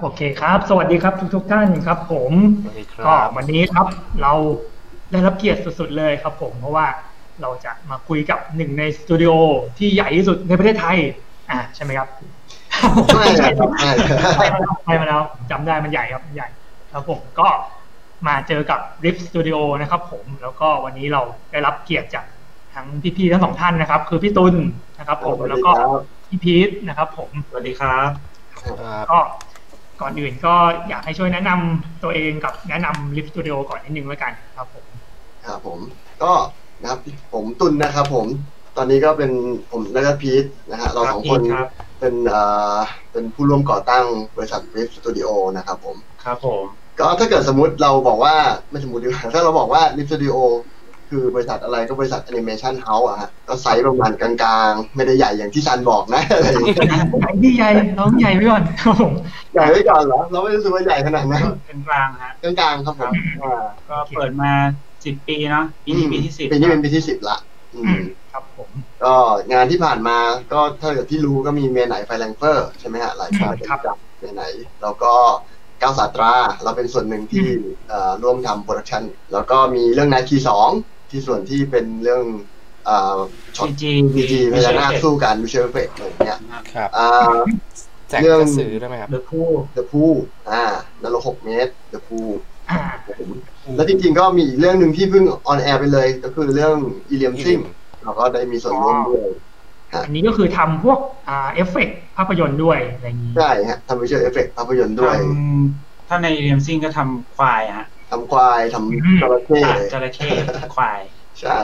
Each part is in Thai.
โอเคครับสวัสดีครับทุกท่านครับผมก็วันนี้ครับเราได้รับเกียรติสุดๆเลยครับผมเพราะว่าเราจะมาคุยกับหนึ่งในสตูดิโอที่ใหญ่ที่สุดในประเทศไทยใช่ไหมครับใช่ครับไปมาแล้วจำได้มันใหญ่ครับใหญ่ครับผมก็มาเจอกับริฟสตูดิโอนะครับผมแล้วก็วันนี้เราได้รับเกียรติจากทั้งพี่ๆทั้งสองท่านนะครับคือพี่ตุลนะครับผมแล้วก็พี่พีทนะครับผมสวัสดีครับก็ก่อนอื่นก็อยากให้ช่วยแนะนำตัวเองกับแนะนำริฟสตูดิโอก่อนนิดนึงแล้วกันครับผมครับผมก็นะครับผมตุลนะครับผมตอนนี้ก็เป็นผมและก็พีทนะฮะเราสองคนเป็นผู้ร่วมก่อตั้งบริษัทริฟสตูดิโอนะครับผมครับผมก็ถ้าเกิดสมมติเราบอกว่าไม่สมมติถ้าเราบอกว่าริฟสตูดิโอคือบริษัทอะไรก็บริษัทแอนิเมชันเฮาส์อะฮะก็ไซส์ประมาณกลางๆไม่ได้ใหญ่อย่างที่ซันบอกนะอะไรอย่างเงี้ยพี่ใหญ่น้องใหญ่ไม่ก่อนครับผมใหญ่ไม่ก่อนเหรอเราไม่รู้สึกว่าใหญ่ขนาดนั้นเป็นกลางฮะกลางๆครับผมก็เปิดมา10 ปีเนาะปีนี้ปีที่ 10ปีนี้เป็นปีที่ 10ละครับผมก็งานที่ผ่านมาก็ถ้าเกิดที่รู้ก็มีเมไหนไฟแรงเฟอร์ใช่ไหมฮะหลายคนครับเมไหนแล้วก็ก้าวสาตราเราเป็นส่วนหนึ่งที่ร่วมทำโปรดักชันแล้วก็มีเรื่องนาคี2ที่ส่วนที่เป็นเรื่องช็อตBGพญานาคสู้กันวิเชลเฟกอะไรเงี้ยเรื่องสื่อได้ไหมครับเดอะพูนรก6 เมตรเดอะพูแล้วจริงๆก็มีอีกเรื่องหนึ่งที่เพิ่งออนแอร์ไปเลยก็คือเรื่องอีเลียมซิ่งเราก็ได้มีส่วนร่วมด้วยอันนี้ก็คือทำพวกเอฟเฟกต์ภาพยนตร์ด้วยอะไรอย่างนี้ใช่ฮะทำวิชวลเอฟเฟกต์ภาพยนตร์ด้วยถ้าในอีเลียมซิ่งก็ทำควายฮะทำควายทำจระเข้ควายใช่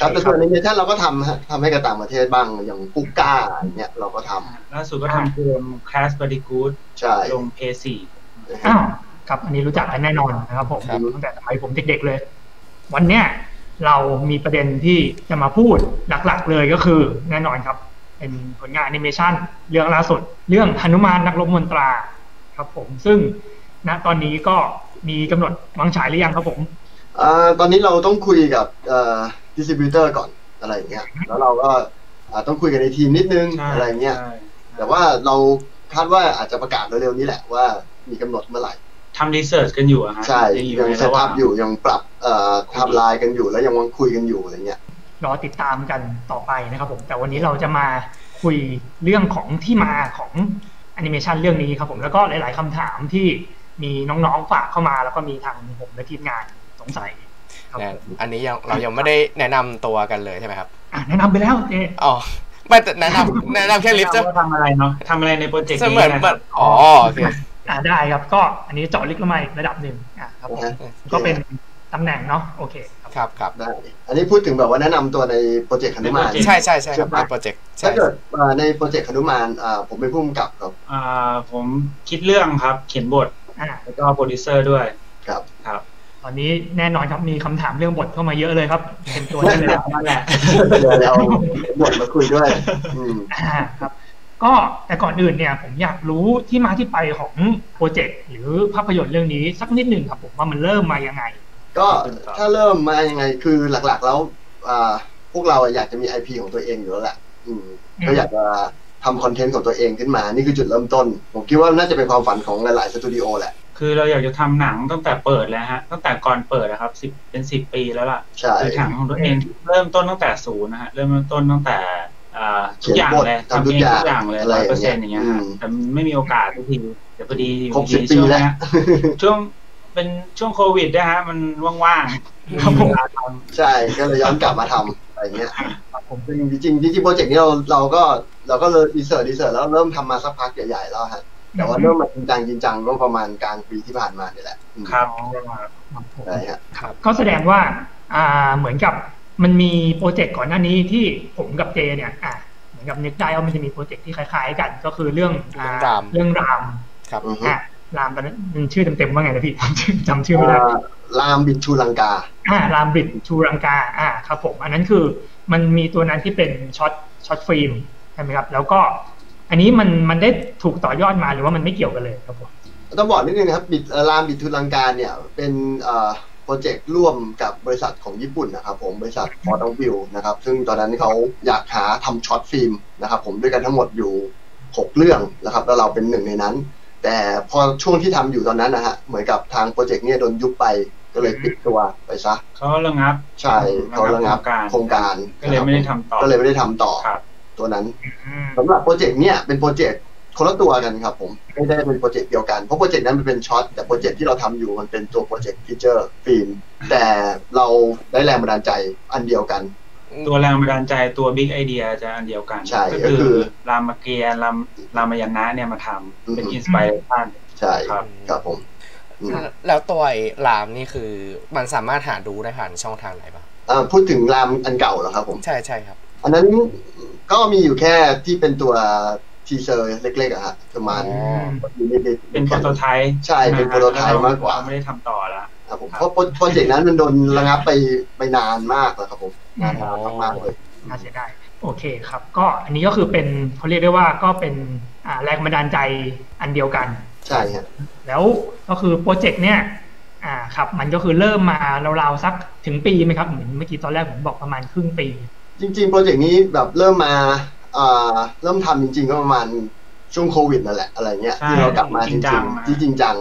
ครับแต่ส่วนในนี้ถ้าเราก็ทำฮะทำให้กับต่างประเทศบ้างอย่างปุกก้าอย่างเงี้ยเราก็ทำล่าสุดก็ทำเกม Cast Buddy Good ใช่ลง PS4ครับอันนี้รู้จักกันแน่นอนนะครับผมตั้งแต่สมัยผมเด็กๆเลยวันเนี้ยเรามีประเด็นที่จะมาพูดหลักๆเลยก็คือแน่นอนครับเป็นผลงานแอนิเมชันเรื่องล่าสุดเรื่องหนุมานนักรบมนตราครับผมซึ่งณตอนนี้ก็มีกำหนดวางฉายหรือยังครับผมตอนนี้เราต้องคุยกับดิสติบิวเตอร์ก่อนอะไรอย่างเงี้ยแล้วเราก็ต้องคุยกันในทีมนิดนึงอะไรเงี้ยแต่ว่าเราคาดว่าอาจจะประกาศเร็วๆนี้แหละว่ามีกำหนดเมื่อไหร่ทำรีเสิร์ชกันอยู่อะฮะใช่ยังเซตอัพอยู่ยังปรับทำลายกันอยู่แล้วยังวังคุยกันอยู่อะไรเงี้ยรอติดตามกันต่อไปนะครับผมแต่วันนี้เราจะมาคุยเรื่องของที่มาของแอนิเมชันเรื่องนี้ครับผมแล้วก็หลายๆคำถามที่มีน้องๆฝากเข้ามาแล้วก็มีทางผมและทีมงานสงสัยครับอันนี้เรายังไม่ได้แนะนำตัวกันเลยใช่ไหมครับแนะนำไปแล้วอ๋อไม่แนะนำแค่ลิฟต์จะทำอะไรเนาะทำอะไรในโปรเจกต์นี้นะครับอ๋อโอเคได้ครับก็อันนี้เจาะลึกลงมาอีกระดับหนึ่งครับผมก็เป็นตำแหน่งเนาะโอเคครับได้อันนี้พูดถึงแบบว่าแนะนำตัวในโปรเจกต์หนุมานใช่ครับในโปรเจกต์ถ้าเกิดในโปรเจกต์หนุมานผมเป็นผู้กำกับครับผมคิดเรื่องครับเขียนบทแล้วก็โปรดิวเซอร์ด้วยครับตอนนี้แน่นอนครับมีคำถามเรื่องบทเข้ามาเยอะเลยครับเป็นตัวได้เลยนั่นแหละแล้วบทมาคุยด้วยครับก็แต่ก่อนอื่นเนี่ยผมอยากรู้ที่มาที่ไปของโปรเจกต์หรือภาพยนตร์เรื่องนี้สักนิดหนึ่งครับผมว่ามันเริ่มมายังไงก็ถ้าเริ่มมายังไงคือหลักๆแล้วพวกเราอยากจะมี IP ของตัวเองอยู่แล้วแหละก็อยากจะทำคอนเทนต์ของตัวเองขึ้นมานี่คือจุดเริ่มต้นผมคิดว่าน่าจะเป็นความฝันของหลายๆสตูดิโอแหละคือเราอยากจะทำหนังตั้งแต่เปิดแล้วฮะตั้งแต่ก่อนเปิดนะครับ10 ปีแล้วล่ะคือหนังของตัวเองเริ่มต้นตั้งแต่0นะฮะเริ่มต้นตั้งแต่ทุกอย่างเลยทำเองทุกอย่างเลย 100% อย่างเงี้ยแต่ไม่มีโอกาสทุกทีเดี๋ยวพอดีอยู่ในช่วงนี้ช่วงเป็นช่วงโควิดนะฮะมันว่างๆทำงานทำใช่ก็เลยย้อนกลับมาทำอะไรเงี้ยผมจริงโปรเจกต์นี้เราก็เลยรีเสิร์ชแล้วเริ่มทำมาสักพักใหญ่ๆแล้วฮะแต่ว่าเริ่มมาจริงจังก็ประมาณกลางปีที่ผ่านมานี่แหละครับใช่ครับก็แสดงว่าเหมือนกับมันมีโปรเจกต์ก่อนหน้านี้ที่ผมกับเจเนี่ยเหมือนกับนึกได้ว่ามันจะมีโปรเจกต์ที่คล้ายๆกันก็คือเรื่องรามครับรามมันชื่อเต็มๆว่าไงนะพี่จำชื่อไม่ได้รามบิดชูลังการามบิดชูลังกาครับผมอันนั้นคือมันมีตัวนั้นที่เป็นช็อตฟิล์มใช่ไหมครับแล้วก็อันนี้มันได้ถูกต่อยอดมาหรือว่ามันไม่เกี่ยวกันเลยครับผมต้องบอกนิดนึงนะครับรามบิดชูลังกาเนี่ยเป็นโปรเจกต์ร่วมกับบริษัทของญี่ปุ่นนะครับผมบริษัท BMW นะครับซึ่งตอนนั้นเขาอยากหาทำช็อตฟิล์มนะครับผมด้วยกันทั้งหมดอยู่6 เรื่องนะครับแล้วเราเป็นหนึ่งในนั้น แต่พอช่วงที่ทำอยู่ตอนนั้นนะฮะเหมือนกับทางโปรเจกต์เนี่ยโดนยุบไปก็เลยปิดตัวไปซะเขาระงับใช่เขาระงับโครงการก็เลยไม่ได้ทำต่อตัวนั้นสำหรับโปรเจกต์เนี่ยเป็นโปรเจกต์คนละตัวกันครับผมไม่ได้เป็นโปรเจกต์เดียวกันเพราะโปรเจกต์นั้นมันเป็นช็อตแต่โปรเจกต์ที่เราทำอยู่มันเป็นตัวโปรเจกต์ฟีเจอร์ฟิล์มแต่เราได้แรงบันดาลใจอันเดียวกันตัวแรงบันดาลใจตัวบิ๊กไอเดียจะอันเดียวกันใช่ก็คือรามเกียรติรามายณะเนี่ยมาทำเป็นอินสไปเรชั่นใช่ครับผมแล้วตัวรามนี่คือมันสามารถหาดูได้ผ่านช่องทางไหนบ้างพูดถึงรามอันเก่าเหรอครับผมใช่ใช่ครับอันนั้นก็มีอยู่แค่ที่เป็นตัวทีเซอร์เล็กๆอะฮะประมาณเป็นโปรโตไทป์ใช่เป็นโปรโตไทป์มากกว่าไม่ได้ทำต่อแล้วครับผมเพราะโปรเจกต์นั้นมันโดนระงับไปนานมากแล้วครับผมนานมากเลยน่าเสียดายโอเคครับก็อันนี้ก็คือเป็นเขาเรียกได้ว่าก็เป็นแรงบันดาลใจอันเดียวกันใช่ครับแล้วก็คือโปรเจกต์เนี่ยครับมันก็คือเริ่มมาราวๆสักถึงปีไหมครับเหมือนเมื่อกี้ตอนแรกผมบอกประมาณครึ่งปีจริงๆโปรเจกต์นี้แบบเริ่มมาเริ่มทำจริงๆก็ประมาณช่วงโควิดนั่นแหละอะไรเงี้ยที่เรากลับมาจริงๆที่จริงจัง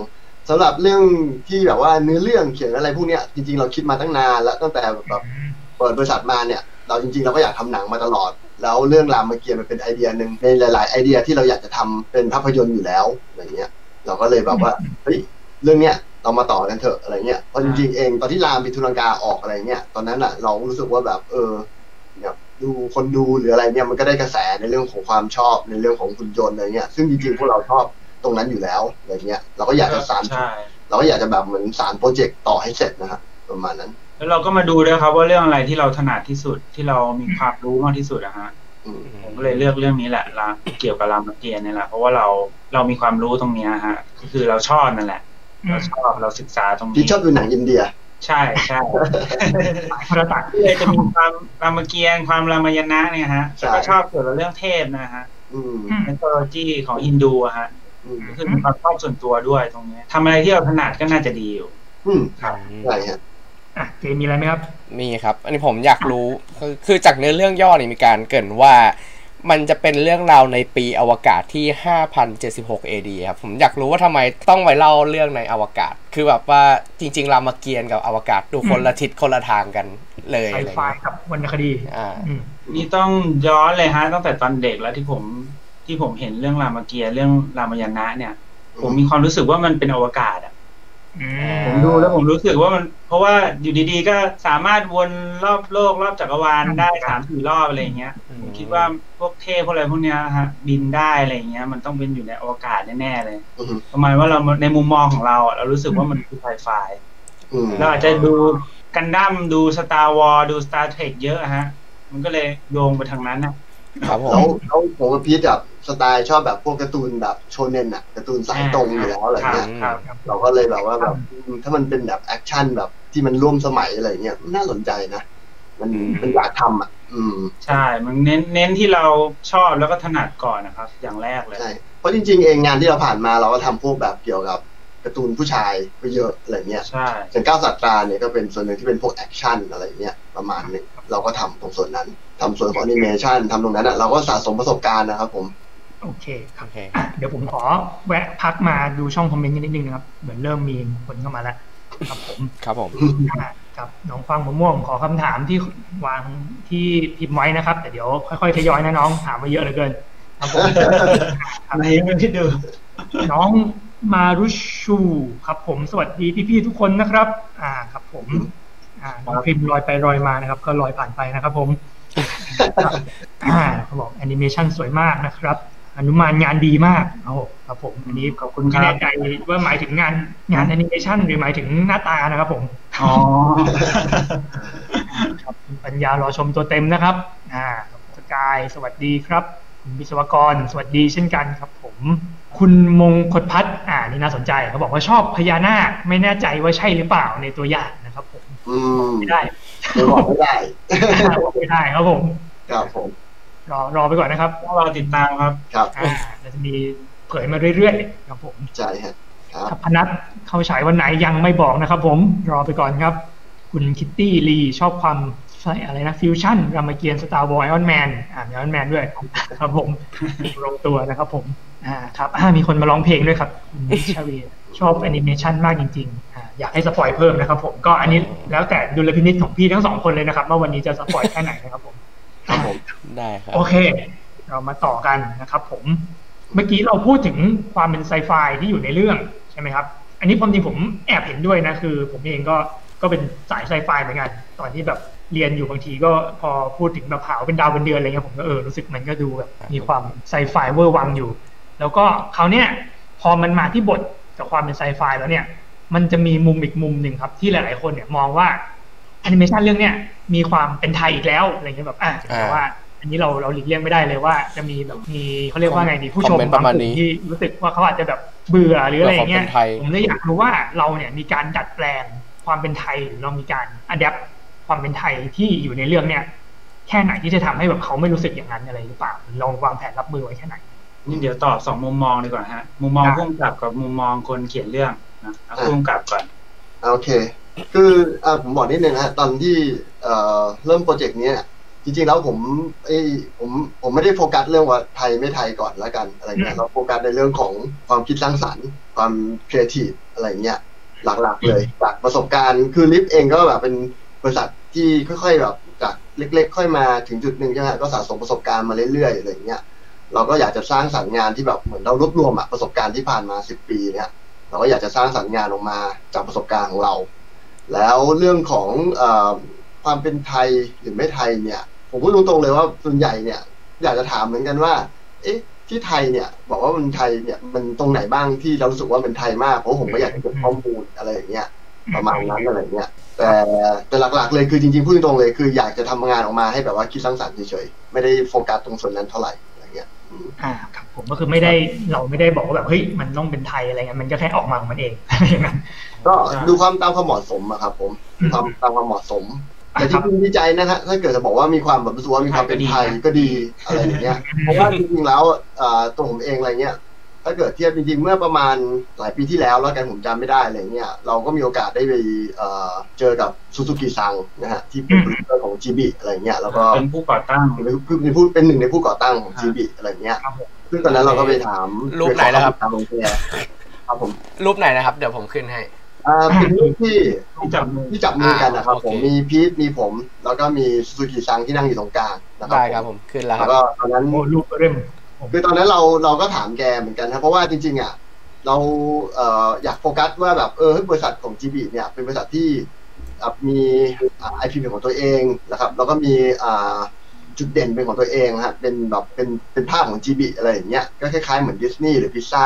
สำหรับเรื่องที่แบบว่าเนื้อเรื่องเขียนอะไรพวกเนี้ยจริงๆเราคิดมาตั้งนานแล้วตั้งแต่แบบเปิดบริษัทมาเนี่ยเราจริงๆเราก็อยากทำหนังมาตลอดแล้วเรื่องรามเกียรติมันเป็นไอเดียหนึ่งในหลายๆไอเดียที่เราอยากจะทำเป็นภาพยนตร์อยู่แล้วอะไรเงี้ยเราก็เลยแบบว่าเฮ้ยเรื่องเนี้ยเรามาต่อกันเถอะอะไรเงี้ยเพราะจริงๆเองตอนที่รามปิทุรังกาออกอะไรเงี้ยตอนนั้นอ่ะเรารู้สึกว่าแบบดูคนดูหรืออะไรเนี่ยมันก็ได้กระแสในเรื่องของความชอบในเรื่องของหุ่นยนต์อะไรเงี้ยซึ่งจริงๆพวกเราชอบตรงนั้นอยู่แล้วอะไรเงี้ยเราก็อยากจะสานเราก็อยากจะแบบเหมือนสานโปรเจกต์ต่อให้เสร็จนะครับประมาณนั้นแล้วเราก็มาดูด้วยครับว่าเรื่องอะไรที่เราถนัดที่สุดที่เรามีความรู้มากที่สุดนะฮะผมก็เลยเลือกเรื่องนี้แหละเกี่ยวกับรามเกียรตินี่แหละเพราะว่าเรามีความรู้ตรงนี้ฮะก็คือเราชอบนั่นแหละเราชอบเราศึกษาตรงนี้ที่ชอบดูหนังอินเดียใช่ใช่พระตักเลยจะมีความรามเกียรติความรามายณะเนี่ยฮะก็ชอบเกี่ยวกับเรื่องเทพนะฮะมิธโลจีของฮินดูฮะคือมีความชอบส่วนตัวด้วยตรงนี้ทำอะไรที่เราถนัดก็น่าจะดีอยู่ครับอะไรครับเจมีอะไรไหมครับมีครับอันนี้ผมอยากรู้คือจากเนื้อเรื่องย่อนี่มีการเกริ่นว่ามันจะเป็นเรื่องราวในปีอวกาศที่ 5,076 AD ครับผมอยากรู้ว่าทำไมต้องไปเล่าเรื่องในอวกาศคือแบบว่าจริงๆรามเกียรติกับอวกาศดูคนละทิศคนละทางกันเลยไซไฟกับวรรณคดีนี่ต้องย้อนเลยฮะตั้งแต่ตอนเด็กแล้วที่ผมเห็นเรื่องรามเกียรติเรื่องรามายณะเนี่ยผมมีความรู้สึกว่ามันเป็นอวกาศอะผมดูแล้วผมรู้สึกว่ามันเพราะว่าอยู่ดีๆก็สามารถวนรอบโลกรอบจักรวาลได้ 3-4 รอบอะไรอย่างเงี้ยผมคิดว่าพวกเทพพวกอะไรพวกเนี้ยฮะบินได้อะไรอย่างเงี้ยมันต้องเป็นอยู่ในอวกาศแน่ๆเลยประมาณว่าเราในมุมมองของเราเรารู้สึกว่ามันคือไซไฟเราอาจจะดูกันดั้มดู Star Wars ดู Star Trek เยอะฮะมันก็เลยโยงไปทางนั้นนะครับแล้วผมกับพีทแบบสไตล์ชอบแบบพวกการ์ตูนแบบโชเน่นอะการ์ตูนสายตรงอยู่แล้วอะไรเงี้ยเราก็เลยแบบว่าแบบถ้ามันเป็นแบบแอคชั่นแบบที่มันร่วมสมัยอะไรเงี้ยน่าสนใจนะมันอยากทำอ่ะใช่มันเน้นที่เราชอบแล้วก็ถนัดก่อนนะครับอย่างแรกเลยใช่เพราะจริงๆเองงานที่เราผ่านมาเราก็ทำพวกแบบเกี่ยวกับการ์ตูนผู้ชายไปเยอะอะไรเงี้ยอย่างก้าวสัตราเนี่ยก็เป็นส่วนหนึ่งที่เป็นพวกแอคชั่นอะไรเงี้ยประมาณนึงเราก็ทำตรงส่วนนั้นทำส่วนของแอนิเมชันทำตรงนั้นอ่ะเราก็สะสมประสบการณ์นะครับผมโอเคครับเดี๋ยวผมขอแวะพักมาดูช่องคอมเมนต์นิดนึงนะครับเหมือนเริ่มมีคนเข้ามาแล้วครับผมครับผมครับน้องฟังมะม่วงขอคำถามที่วางที่พิมพ์ไว้นะครับแต่เดี๋ยวค่อยๆทยอยนะน้องถามมาเยอะเหลือเกินครับผมอะไรไม่คิดดูน้องมารุชูครับผมสวัสดีพี่ๆทุกคนนะครับครับผมน้องพิมพ์ลอยไปลอยมานะครับก็ลอยผ่านไปนะครับผมเขาบอกแอนิเมชันสวยมากนะครับอนุมานงานดีมากโอ้ครับผมอันนี้ขอบคุณครับแน่ใจว่าหมายถึงงานแอนิเมชันหรือหมายถึงหน้าตานะครับผมอ๋อครับปัญญารอชมตัวเต็มนะครับสกายสวัสดีครับคุณวิศวกรสวัสดีเช่นกันครับผมคุณมงคลพัฒน์นี่น่าสนใจเขาบอกว่าชอบพญานาคไม่แน่ใจว่าใช่หรือเปล่าในตัวอย่างนะครับผมไม่ได้บอกไม่ได้ไม่ได้ครับผมครับผมรอไปก่อนนะครับต้องรอติดตามครับครับเราจะมีเผยมาเรื่อยๆครับผมใช่ครับพนัทเข้าฉายวันไหนยังไม่บอกนะครับผมรอไปก่อนครับคุณคิตตี้ลีชอบความอะไรนะฟิวชั่นรามเกียรติ Star Wars Iron Man Iron Man ด้วยครับผมลงตัวนะครับผม ครับมีคนมาร้องเพลงด้วยครับชาวีชอบแอนิเมชันมากจริงๆอยากให้สปอยเพิ่มนะครับผมก็อันนี้แล้วแต่ดุลพินิจของพี่ทั้งสองคนเลยนะครับว่าวันนี้จะสปอยแค่ไหนนะครับผมครับผมได้ครับโอเคเรามาต่อกันนะครับผมเมื่อกี้เราพูดถึงความเป็นไซไฟที่อยู่ในเรื่องใช่ไหมครับอันนี้ความจริงผมแอบเห็นด้วยนะคือผมเองก็เป็นสายไซไฟเหมือนกันตอนที่แบบเรียนอยู่บางทีก็พอพูดถึงแบบเผาเป็นดาวเป็นเดือนอะไรเงี้ยผมก็รู้สึกมันก็ดูแบบมีความไซไฟเวอร์วังอยู่แล้วก็คราวเนี้ยพอมันมาที่บทกับความเป็นไซไฟแล้วเนี่ยมันจะมีมุมอีกมุมหนึ่งครับที่หลายๆคนเนี่ยมองว่าแอนิเมชันเรื่องเนี้ยมีความเป็นไทยอีกแล้วอะไรเงี้ยแบบแต่ว่าอันนี้เราหลีกเลี่ยงไม่ได้เลยว่าจะมีแบบมีเขาเรียกว่าไงดีผู้ชมบางกลุ่มที่รู้สึกว่าเขาอาจจะแบบเบื่อหรืออะไรเงี้ยผมเลยอยากรู้ว่าเราเนี่ยมีการดัดแปลงความเป็นไทยหรือเรามีการอัดแอปความเป็นไทยที่อยู่ในเรื่องเนี่ยแค่ไหนที่จะทำให้แบบเขาไม่รู้สึกอย่างนั้นอะไรหรือเปล่าลองวางแผนรับมือไว้แค่ไหนนี่เดี๋ยวตอบสองมุมมองดีกว่าฮะมุมมองพุ่งกลับกับมุมมองคนเขียนเรื่องนะพุ่งกลับก่อนโอเคคือผมบอกนิดนึงฮะตอนที่เริ่มโปรเจกต์นี้จริงๆแล้วผมไม่ได้โฟกัสเรื่องว่าไทยไม่ไทยก่อนละกันอะไรเงี้ยเราโฟกัสในเรื่องของความคิดสร้างสรรค์ความครีเอทีฟอะไรเงี้ยหลักๆเลยจากประสบการณ์คือลิฟเองก็แบบเป็นบริษัทที่ค่อยๆแบบจากเล็กๆค่อยมาถึงจุดหนึ่งใช่ไหมก็สะสมประสบการณ์มาเรื่อยๆอะไรเงี้ยเราก็อยากจะสร้างสรรค์งานที่แบบเหมือนเรารวบรวมประสบการณ์ที่ผ่านมา10ปีเนี่ยเราก็อยากจะสร้างสรรค์งานออกมาจากประสบการณ์ของเราแล้วเรื่องของความเป็นไทยหรือไม่ไทยเนี่ยผมพูดตรงๆเลยว่าส่วนใหญ่เนี่ยอยากจะถามเหมือนกันว่าเอ๊ะที่ไทยเนี่ยบอกว่ามันไทยเนี่ยมันตรงไหนบ้างที่เรารู้สึกว่าเป็นไทยมากเพราะผมก็อยากจะเก็บข้อมูลอะไรอย่างเงี้ยประมาณนั้นอะไรเงี้ยแต่หลักๆเลยคือจริงๆพูดตรงๆเลยคืออยากจะทำงานออกมาให้แบบว่าคิดสร้างสรรค์เฉยๆไม่ได้โฟกัสตรงส่วนนั้นเท่าไหร่ครับผมก็คือไม่ได้เราไม่ได้บอกว่าแบบเฮ้ยมันต้องเป็นไทยอะไรเงี้ยมันก็แค่ออกมาของมันเองก็ดูความตามความเหมาะสมครับผมตามความเหมาะสมแต่ที่ดีใจนะฮะถ้าเกิดจะบอกว่ามีความแบบรู้สึกว่ามีความเป็นไทยก็ดีอะไรอย่างเงี้ยเพราะว่าจริงๆแล้วตัวผมเองอะไรเงี้ยถ้าเกิดเทียบจริงๆเมื่อประมาณหลายปีที่แล้วแล้วกันผมจำไม่ได้อะไรเงี้ยเราก็มีโอกาสได้ไปเจอกับซูซูกิซังนะฮะที่เป็นผู้ก่อตั้งของ Ghibli อะไรเงี้ยแล้วก็เป็นผู้ก่อตั้งเป็นหนึ่งในผู้ก่อตั้งของ Ghibli อะไรเงี้ยซึ่งตอนนั้นเราก็ไปถามรูปไหนนะครับครับผมรูปไหนนะครับเดี๋ยวผมขึ้นให้เป็นรูปที่จับมือกันนะครับผมมีพีทมีผมแล้วก็มีซูซูกิซังที่นั่งอยู่ตรงกลางนะครับได้ครับผมขึ้นแล้วครับตอนนั้นรูปเริ่มคือตอนนั้นเราก็ถามแกเหมือนกันนะเพราะว่าจริงๆเราอยากโฟกัสว่าแบบบริษัทของ GDH เนี่ยเป็นบริษัทที่มีIP เป็นของตัวเองนะครับแล้วก็มีจุดเด่นเป็นของตัวเองฮะเป็นแบบเป็นภาพของ GDH อะไรอย่างเงี้ยก็คล้ายๆเหมือน Disney หรือ Pizza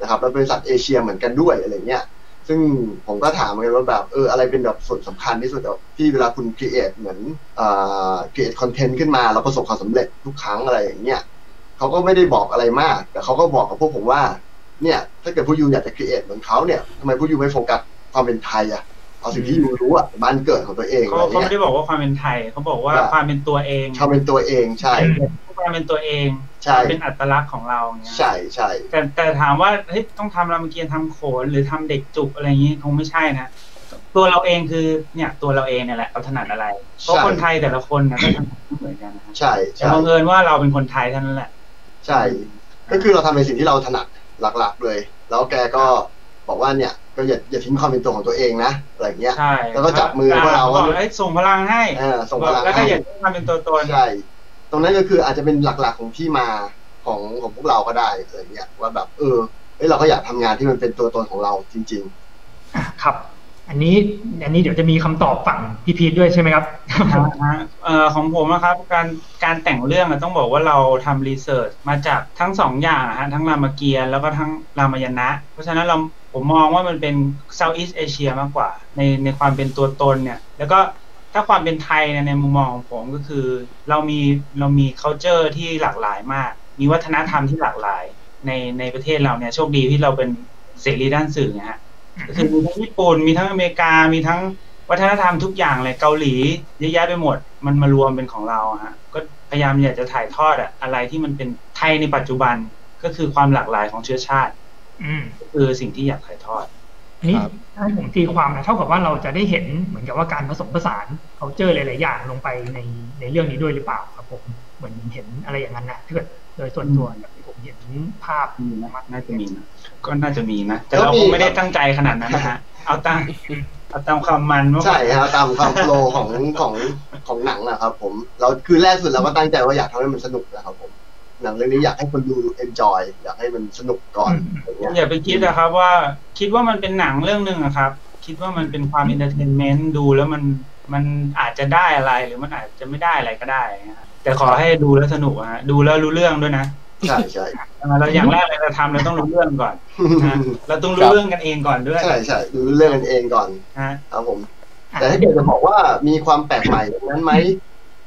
นะครับแล้วบริษัทเอเชียเหมือนกันด้วยอะไรเงี้ยซึ่งผมก็ถามกันว่าแบบอะไรเป็นแบบส่วนสำคัญที่สุดที่เวลาคุณ create เหมือนcreate content ขึ้นมาแล้วประสบความสำเร็จทุกครั้งอะไรอย่างเงี้ยเขาก็ไม่ได้บอกอะไรมากแต่เขาก็บอกกับพวกผมว่าเนี่ยถ้าเกิดผู้ยูอยากจะครีเอทเหมือนเขาเนี่ยทำไมผู้ยูไม่โฟกัสความเป็นไทยเอาสิ่งที่ยูรู้บ้านเกิดของตัวเองเขาไม่ได้บอกว่าความเป็นไทยเขาบอกว่าความเป็นตัวเองเขาเป็นตัวเองใช่ความเป็นตัวเองใช่เป็นอัตลักษณ์ของเราเนี่ยใช่ใช่แต่ถามว่าเฮ้ยต้องทำรามเกียรติทำโขนหรือทำเด็กจุกอะไรอย่างนี้คงไม่ใช่นะตัวเราเองคือเนี่ยตัวเราเองเนี่ยแหละเราถนัดอะไรเพราะคนไทยแต่ละคนเนี่ยก็ถนัดไม่เหมือนกันนะใช่แต่บังเอิญว่าเราเป็นคนไทยเท่านั้นแหละใช่ก็คือเราทำในสิ่งที่เราถนัดหลักๆเลยแล้วแกก็บอกว่าเนี่ยก็อย่าทิ้งความเป็นตัวของตัวเองนะอะไรเงี้ยแล้วก็จับมือพวกเราส่งพลังให้ส่งพลังแล้วก็อย่าทิ้งความเป็นตัวตนใช่ตรงนั้นก็คืออาจจะเป็นหลักๆของที่มาของพวกเราก็ได้อะไรเงี้ยว่าแบบเราก็อยากทำงานที่มันเป็นตัวตนของเราจริงๆครับอันนี้เดี๋ยวจะมีคำตอบฝั่งพี่พีทด้วยใช่ไหมครับของผมนะครับการแต่งเรื่องต้องบอกว่าเราทำรีเสิร์ชมาจากทั้งสองอย่างฮะทั้งรามเกียรติแล้วก็ทั้งรามายณะเพราะฉะนั้นผมมองว่ามันเป็น Southeast Asia มากกว่าในความเป็นตัวตนเนี่ยแล้วก็ถ้าความเป็นไทยในมุมมองของผมก็คือเรามี culture ที่หลากหลายมากมีวัฒนธรรมที่หลากหลายในประเทศเราเนี่ยโชคดีที่เราเป็นเสรีด้านสื่อนะฮะคือมีทั้งญี่ปุ่นมีทั้งอเมริกามีทั้งวัฒนธรรมทุกอย่างเลยเกาหลีเยอะแยะไปหมดมันมารวมเป็นของเราฮะก็พยายามอยากจะถ่ายทอดอะไรที่มันเป็นไทยในปัจจุบันก็คือความหลากหลายของเชื้อชาติคือสิ่งที่อยากถ่ายทอดนี่ถ้าผมตีความนะเท่ากับว่าเราจะได้เห็นเหมือนกับว่าการผสมผสานcultureหลายๆอย่างลงไปในเรื่องนี้ด้วยหรือเปล่าครับผมเหมือนเห็นอะไรอย่างนั้นนะถ้าเกิดโดยส่วนตัวแบบที่ผม เห็นภาพมีนะครับน่าจะมีนะก็น่าจะมีนะแต่เราคงไม่ได้ตั้งใจขนาดนั้นนะฮะเอาตามความมันใช่ครับตามความโฟลว์ของหนังนะครับผมเราคือแรกสุดเราก็ตั้งใจว่าอยากทำให้มันสนุกนะครับผมหนังเรื่องนี้อยากให้คนดูเอนจอยอยากให้มันสนุกก่อนอย่าไปคิดนะครับว่าคิดว่ามันเป็นหนังเรื่องนึงอะครับคิดว่ามันเป็นความเอนเตอร์เทนเมนต์ดูแล้วมันอาจจะได้อะไรหรือมันอาจจะไม่ได้อะไรก็ได้แต่ขอให้ดูแล้วสนุกฮะดูแล้วรู้เรื่องด้วยนะใช่ใช่เราอย่างแรกเราทำเราต้องรู้เรื่องก่อนเราต้องรู้เรื่องกันเองก่อนด้วยใช่ใช่รู้เรื่องกันเองก่อนครับผมแต่ถ้าเกิดจะบอกว่ามีความแปลกใหม่ตรงนั้นไหม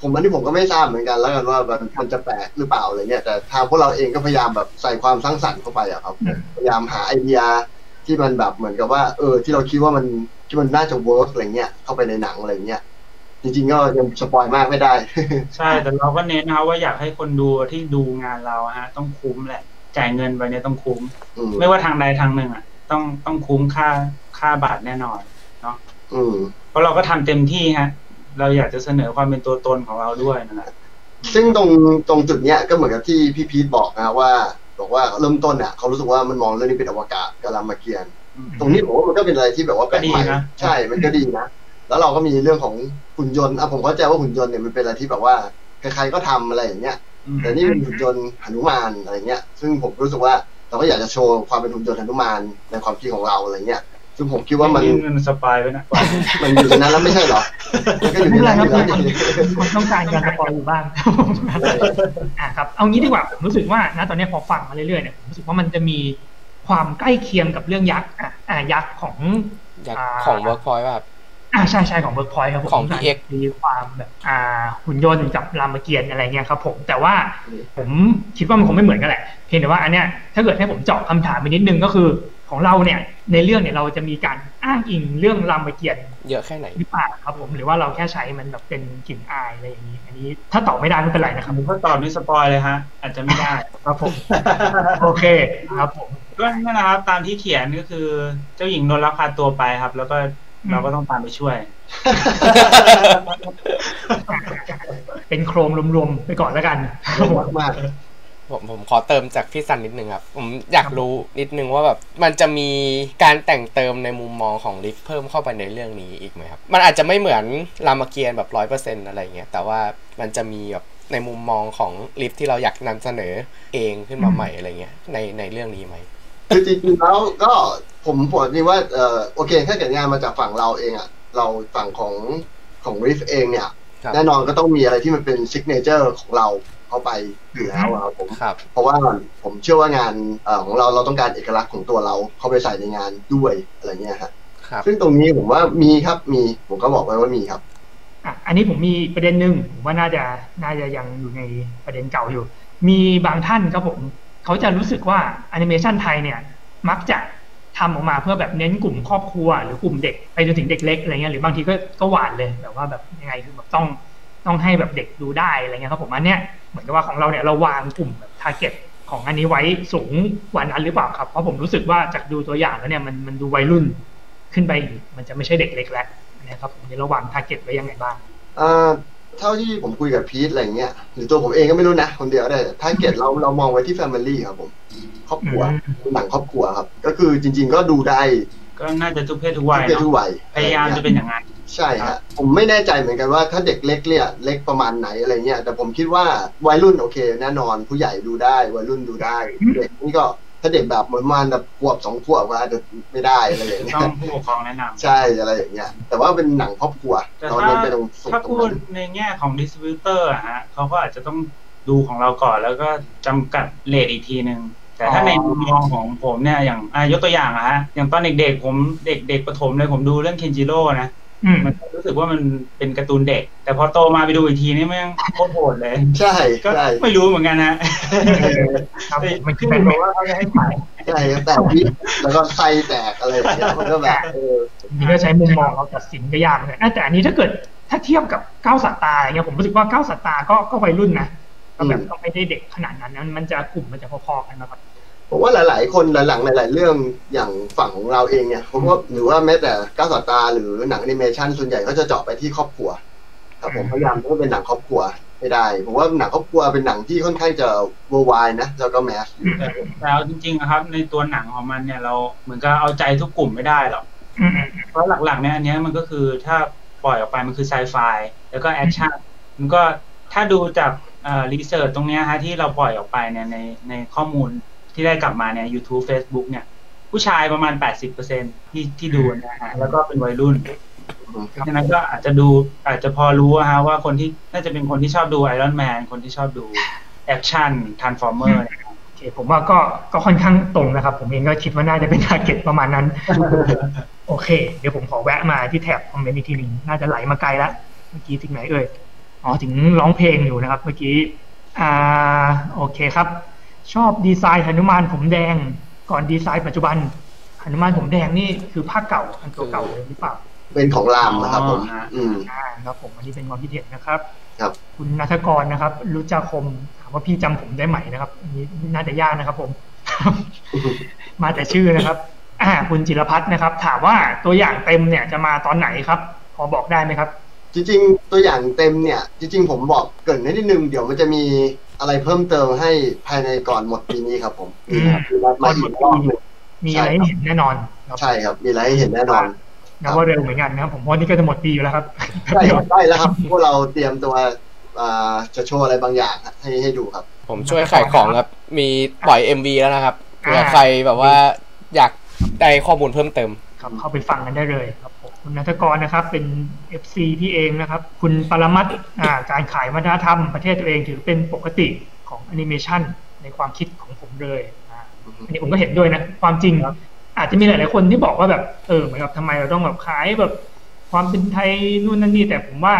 ผมอันนี้ผมก็ไม่ทราบเหมือนกันแล้วกันว่ามันจะแปลกหรือเปล่าอะไรเนี่ยแต่ทางพวกเราเองก็พยายามแบบใส่ความสร้างสรรค์เข้าไปอะครับพยายามหาไอเดียที่มันแบบเหมือนกับว่าที่เราคิดว่ามันน่าจะเวิร์กอะไรเงี้ยเข้าไปในหนังอะไรเงี้ยจริงๆก็ยังสปอยมากไม่ได้ใช่แต่เราก็เน้นนะครับว่าอยากให้คนดูที่ดูงานเราฮะต้องคุ้มแหละจ่ายเงินไปเนี่ยต้องคุ้มไม่ว่าทางใดทางหนึ่งอ่ะต้องคุ้มค่าบาทแน่นอนเนาะเพราะเราก็ทำเต็มที่ฮะเราอยากจะเสนอความเป็นตัวตนของเราด้วยนั่นแหละซึ่งตรงจุดเนี้ยก็เหมือนกับที่พี่พีทบอกนะว่าบอกว่าเริ่มต้นอ่ะเขารู้สึกว่ามันมองเรื่องนี้เป็นอวกาศกาลามเกียรติตรงนี้ผมว่ามันก็เป็นอะไรที่แบบว่าแปลกใหม่ใช่มันก็ดีนะแล้วเราก็มีเรื่องของหุ่นยนต์ผมเข้าใจว่าหุ่นยนต์เนี่ยมันเป็นอะไรที่แบบว่าใครๆก็ทำอะไรอย่างเงี้ยแต่นี่เป็นหุ่นยนต์หนุมานอะไรเงี้ยซึ่งผมรู้สึกว่าเราก็อยากจะโชว์ความเป็นหุ่นยนต์หนุมานในความคิดของเราอะไรเงี้ยซึ่งผมคิดว่ามันสปายไว้นะมันอยู่ในนั้นแล้วไม่ใช่หรอมันก็อยู่ในนั้นแล้วมันต้องการการสปอยอยู่บ้างครับเอางี้ดีกว่าผมรู้สึกว่านะตอนนี้พอฟังมาเรื่อยๆเนี่ยผมรู้สึกว่ามันจะมีความใกล้เคียงกับเรื่องยักษ์ยักษ์ของเวิร์คพอยต์แบบใช่ๆของ Workpoint ครับผมของ PX มีความแบบหุ่นยนต์กับรามเกียรติอะไรเงี้ยครับผมแต่ว่าผมคิดว่ามันคงไม่เหมือนกันแหละเพียงแต่ว่าอันเนี้ยถ้าเกิดให้ผมเจาะคำถามไปนิดนึงก็คือของเราเนี่ยในเรื่องเนี่ยเราจะมีการอ้างอิงเรื่องรามเกียรติเยอะแค่ไหนหรือเปล่าครับผมหรือว่าเราแค่ใช้มันแบบเป็นกลิ่นอายอะไรอย่างนี้อันนี้ถ้าตอบไม่ได้ไม่เป็นไรนะครับผมก็ตอบด้วยสปอยเลยฮะอาจจะไม่ได้ครับผมโอเคครับผมก็นั่นแหละครับตามที่เขียนก็คือเจ้าหญิงโดนลักพาตัวไปครับแล้วก็เราก็ต้องตามไปช่วยเป็นโครงรวมๆไปก่อนแล้วกันมากผมขอเติมจากพี่สันนิดนึงครับผมอยากรู้นิดนึงว่าแบบมันจะมีการแต่งเติมในมุมมองของลิฟเพิ่มเข้าไปในเรื่องนี้อีกไหมครับมันอาจจะไม่เหมือนรามเกียรติแบบ 100% อะไรเงี้ยแต่ว่ามันจะมีแบบในมุมมองของลิฟที่เราอยากนำเสนอเองขึ้นมาใหม่อะไรเงี้ยในเรื่องนี้ไหมคือจริงๆแล้วก็ผมบอกนี่ว่าโอเคถ้าเกิดงานมาจากฝั่งเราเองอ่ะเราฝั่งของริฟเองเนี่ยแน่นอนก็ต้องมีอะไรที่มันเป็นซิกเนเจอร์ของเราเข้าไปอยู่แล้วครับผมเพราะว่าผมเชื่อว่างานของเราต้องการเอกลักษณ์ของตัวเราเข้าไปใส่ในงานด้วยอะไรเงี้ยครับซึ่งตรงนี้ผมว่ามีครับมีผมก็บอกไว้ว่ามีครับอันนี้ผมมีประเด็นหนึ่งผมว่าน่าจะยังอยู่ในประเด็นเก่าอยู่มีบางท่านครับผมเขาจะรู้สึกว่าแอนิเมชันไทยเนี่ยมักจะทำออกมาเพื่อแบบเน้นกลุ่มครอบครัวหรือกลุ่มเด็กไปจนถึงเด็กเล็กอะไรเงี้ยหรือบางทีก็หวานเลยแบบว่าแบบยังไงคือแบบต้องให้แบบเด็กดูได้อะไรเงี้ยครับผมอันเนี้ยเหมือนกับว่าของเราเนี่ยเราวางกลุ่มแบบทาร์เก็ตของอันนี้ไว้สูงกว่านั้นหรือเปล่าครับเพราะผมรู้สึกว่าจากดูตัวอย่างแล้วเนี่ยมันดูวัยรุ่นขึ้นไปมันจะไม่ใช่เด็กเล็กแล้วนะครับผมในระหว่างทาร์เก็ตไว้ยังไงบ้างเท่าที่ผมคุยกับพีทอะไรเงี้ยหรือตัวผมเองก็ไม่รู้นะคนเดียวได้ทาร์เก็ตเรามองไว้ที่แฟมิลี่ครับผมครอบครัวหนังครอบครัวครับก็คือจริงๆก็ดูได้ก็น่าจะทุกเพศทุกวัยพยายามจะเป็นอย่างนั้นใช่ครับผมไม่แน่ใจเหมือนกันว่าถ้าเด็กเล็กเนี่ยเล็กประมาณไหนอะไรเงี้ยแต่ผมคิดว่าวัยรุ่นโอเคแน่นอนผู้ใหญ่ดูได้วัยรุ่นดูได้เด็กนี่ก็ถ้าเด็กแบบเหมือนมันแบบขวบสองขวบก็อาจจะไม่ได้อะไรอย่างเงี้ยต้องผู้ปกครองแนะนำใช่อะไรอย่างเงี้ยแต่ว่าเป็นหนังครอบครัวเราเน้นไปตรงส่วนตรงนั้นถ้าพูดในแง่ของดิสติบิวเตอร์ฮะเขาก็อาจจะต้องดูของเราก่อนแล้วก็จำกัดเรทอีกทีหนึ่งแต่ถ้าในมุมมองของผมเนี่ยอย่างยกตัวอย่างอะฮะอย่างตอนเด็กๆผมเด็กๆประถมเลยผมดูเรื่องเคนจิโร่นะมันรู้สึกว่ามันเป็นการ์ตูนเด็กแต่พอโตมาไปดูอีกทีนี่มันโคตรโหดเลยใช่ก็ไม่รู้เหมือนกันนะมันขึ้นอยู่กับว่าเขาจะให้ถ่ายอะไรแต่วิแล้วก็ใส่แตกอะไรอย่างเงี้ยมันก็แบบนี่ก็ใช้มุมมองเราตัดสินก็ยากเลยแต่อันนี้ถ้าเทียบกับก้าวสัตตาเงี้ยผมรู้สึกว่าก้าวสัตตาก็วัยรุ่นนะก็แบบก็ไม่ได้เด็กขนาดนั้นมันจะกลุ่มมันจะพอๆกันนะครับผมว่าหลายๆคนหลังๆหลายๆเรื่องอย่างฝั่งของเราเองเนี่ยผมว่าหรือว่าแม้แต่ก้าวสายตาหรือหนังแอนิเมชันส่วนใหญ่ก็จะเจาะไปที่ครอบครัวครับผมพยายามก็เป็นหนังครอบครัว ไม่ได้ผมว่าหนังครอบครัวเป็นหนังที่ค่อนข้างจะเวอร์ไวนะแล้วก็แมสแต่จริงๆนะครับในตัวหนังของมันเนี่ยเราเหมือนกับเอาใจทุกกลุ่มไม่ได้หรอกเพราะหลักๆเนี่ยอันนี้มันก็คือถ้าปล่อยออกไปมันคือไซไฟแล้วก็แอคชั่นมันก็ถ้าดูจากรีเสิร์ชตรงนี้ฮะที่เราปล่อยออกไปเนี่ยในข้อมูลที่ได้กลับมาเนี่ย YouTube Facebook เนี่ยผู้ชายประมาณ 80% ที่ดูนะฮะแล้วก็เป็นวัยรุ่นฉะนั้นก็อาจจะพอรู้ฮะว่าคนที่น่าจะเป็นคนที่ชอบดู Iron Man คนที่ชอบดูแอคชั่น Transformer โอเคผมว่าก็ค่อนข้างตรงนะครับผมเองก็คิดว่าน่าจะเป็นทาร์เก็ตประมาณนั้นโอเคเดี๋ยวผมขอแวะมาที่แท็บคอมเมนต์อีกทีนึงน่าจะไหลมาไกลละเมื่อกี้ถึงไหนเอ่ยอ๋อถึงร้องเพลงอยู่นะครับเมื่อกี้โอเคครับชอบดีไซน์หนุมานผมแดงก่อนดีไซน์ปัจจุบันหนุมานผมแดงนี่คือภาคเก่าอันเก่าๆหรือเปล่าเป็นของรามนะครับผมครับผมอันนี้เป็นความคิดเห็นนะครับครับคุณณัฐกรนะครับรู้จักคมถามว่าพี่จำผมได้ไหมนะครับอันนี้น่าจะยากนะครับผมมาแต่ชื่อนะครับคุณจิรพัฒน์นะครับถามว่าตัวอย่างเต็มเนี่ยจะมาตอนไหนครับพอบอกได้ไหมครับจริงๆตัวอย่างเต็มเนี่ยจริงๆผมบอกเกินนิดนึงเดี๋ยวมันจะมีอะไรเพิ่มเติมให้ภายในก่อนหมดปีนี้ครับผมมาอีกรอบหนึ่งมีอะไรเห็นแน่นอนใช่ครับมีอะไรเห็นแน่นอนนับว่าเร็วเหมือนกันนะครับผมว่านี่ก็จะหมดปีอยู่แล้วครับใช่ใช่แล้วครับพวกเราเตรียมตัวจะโชว์อะไรบางอย่างให้ดูครับผมช่วยขายของครับมีปล่อย MV แล้วนะครับเผื่อใครแบบว่าอยากได้ข้อมูลเพิ่มเติมครับเข้าไปฟังกันได้เลยครับคุณณัฐกรนะครับเป็น FC พี่เองนะครับคุณปรมัตถ์การขายวัฒนธรรมประเทศตัวเองถือเป็นปกติของแอนิเมชันในความคิดของผมเลยอันนี้ผมก็เห็นด้วยนะความจริงอาจจะมีหลายๆคนที่บอกว่าแบบเหมือนกับทำไมเราต้องแบบขายแบบความเป็นไทยนู่นนั่นนี่แต่ผมว่า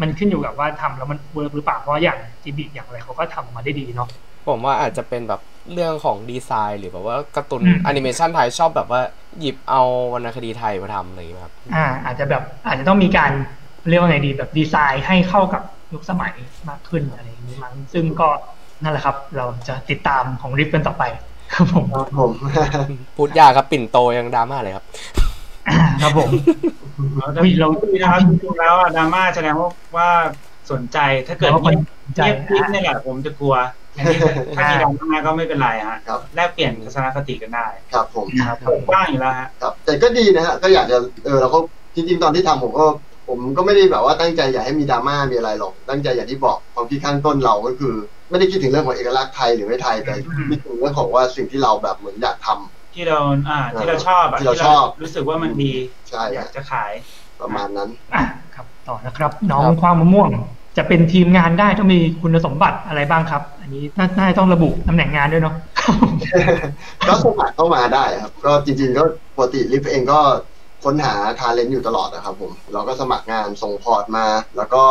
มันขึ้นอยู่กับว่าทำแล้วมันเวิร์กหรือเปล่าเพราะอย่างGhibliอย่างไรเขาก็ทำมาได้ดีเนาะผมว่าอาจจะเป็นแบบเรื่องของดีไซน์หรือแบบว่าการ์ตูนแอนิเมชันไทยชอบแบบว่าหยิบเอาวรรณคดีไทยมาทำอะไรอย่างเงี้ยครับอาจจะแบบอาจจะต้องมีการเรียกว่าไงดีแบบดีไซน์ให้เข้ากับยุคสมัยมากขึ้นอะไรอย่างนี้มั้งซึ่งก็นั่นแหละครับเราจะติดตามของริฟกันต่อไปครับผมพูดยากครับปิ่นโตยังดราม่าเลยครับครับผมเราดูนะครับดูแล้วดราม่าแสดงว่าสนใจถ้าเกิดเงียบกริบนี่แหละผมจะกลัวอันนี้ถ้ามีดราม่าก็ไม่เป็นไรฮะแลกเปลี่ยนทัศนคติกันได้ครับผมบ้างอยู่แล้วฮะแต่ก็ดีนะฮะก็อยากจะเราก็จริงๆตอนที่ทำผมก็ไม่ได้แบบว่าตั้งใจอยากให้มีดราม่ามีอะไรหรอกตั้งใจอย่างที่บอกความคิดข้างต้นเราก็คือไม่ได้คิดถึงเรื่องของเอกลักษณ์ไทยหรือไม่ไทยแต่คิดถึงเรื่องของว่าสิ่งที่เราแบบเหมือนอยากทำที่เราชอบที่เราชอบรู้สึกว่ามันดีอยากจะขายประมาณนั้นครับต่อนะครับน้องความมะม่วงจะเป็นทีมงานได้ต้องมีคุณสมบัติอะไรบ้างครับอันนี้น่าจะต้องระบุตำแหน่งงานด้วยเนาะก็สมัครเข้ามาได้ครับก็จริงๆก็ปกติลิฟเองก็ค้นหาทาเลนต์อยู่ตลอดนะครับผมเราก็สมัครงานส่งพอร์ตมาแล้วก็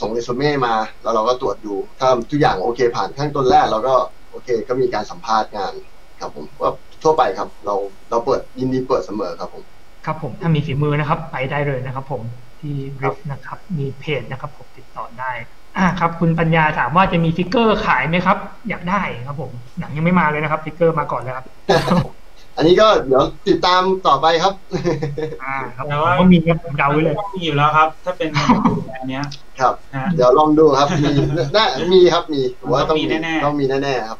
ส่งเรซูเม่มาแล้วเราก็ตรวจดูถ้าทุกอย่างโอเคผ่านขั้นตอนแรกเราก็โอเคก็มีการสัมภาษณ์งานครับผมก็ทั่วไปครับเราเปิดยินดีเปิดเสมอครับผมครับผมถ้ามีฝีมือนะครับไปได้เลยนะครับผมที่ริฟนะครับมีเพจนะครับผมติดต่อได้ครับคุณปัญญาถามว่าจะมีฟิกเกอร์ขายไหมครับอยากได้ครับผมหนังยังไม่มาเลยนะครับฟิกเกอร์มาก่อนแล้วครับ อันนี้ก็เดี๋ยวติดตามต่อไปครับแต่ว่าก็มีครับเดาไว้เลยมีอยู่แล้วครับถ้าเป็นอันเนี้ยครับเดี๋ยวลองดูครับมีครับมีว่าต้องมีแน่ๆต้องมีแน่ๆครับ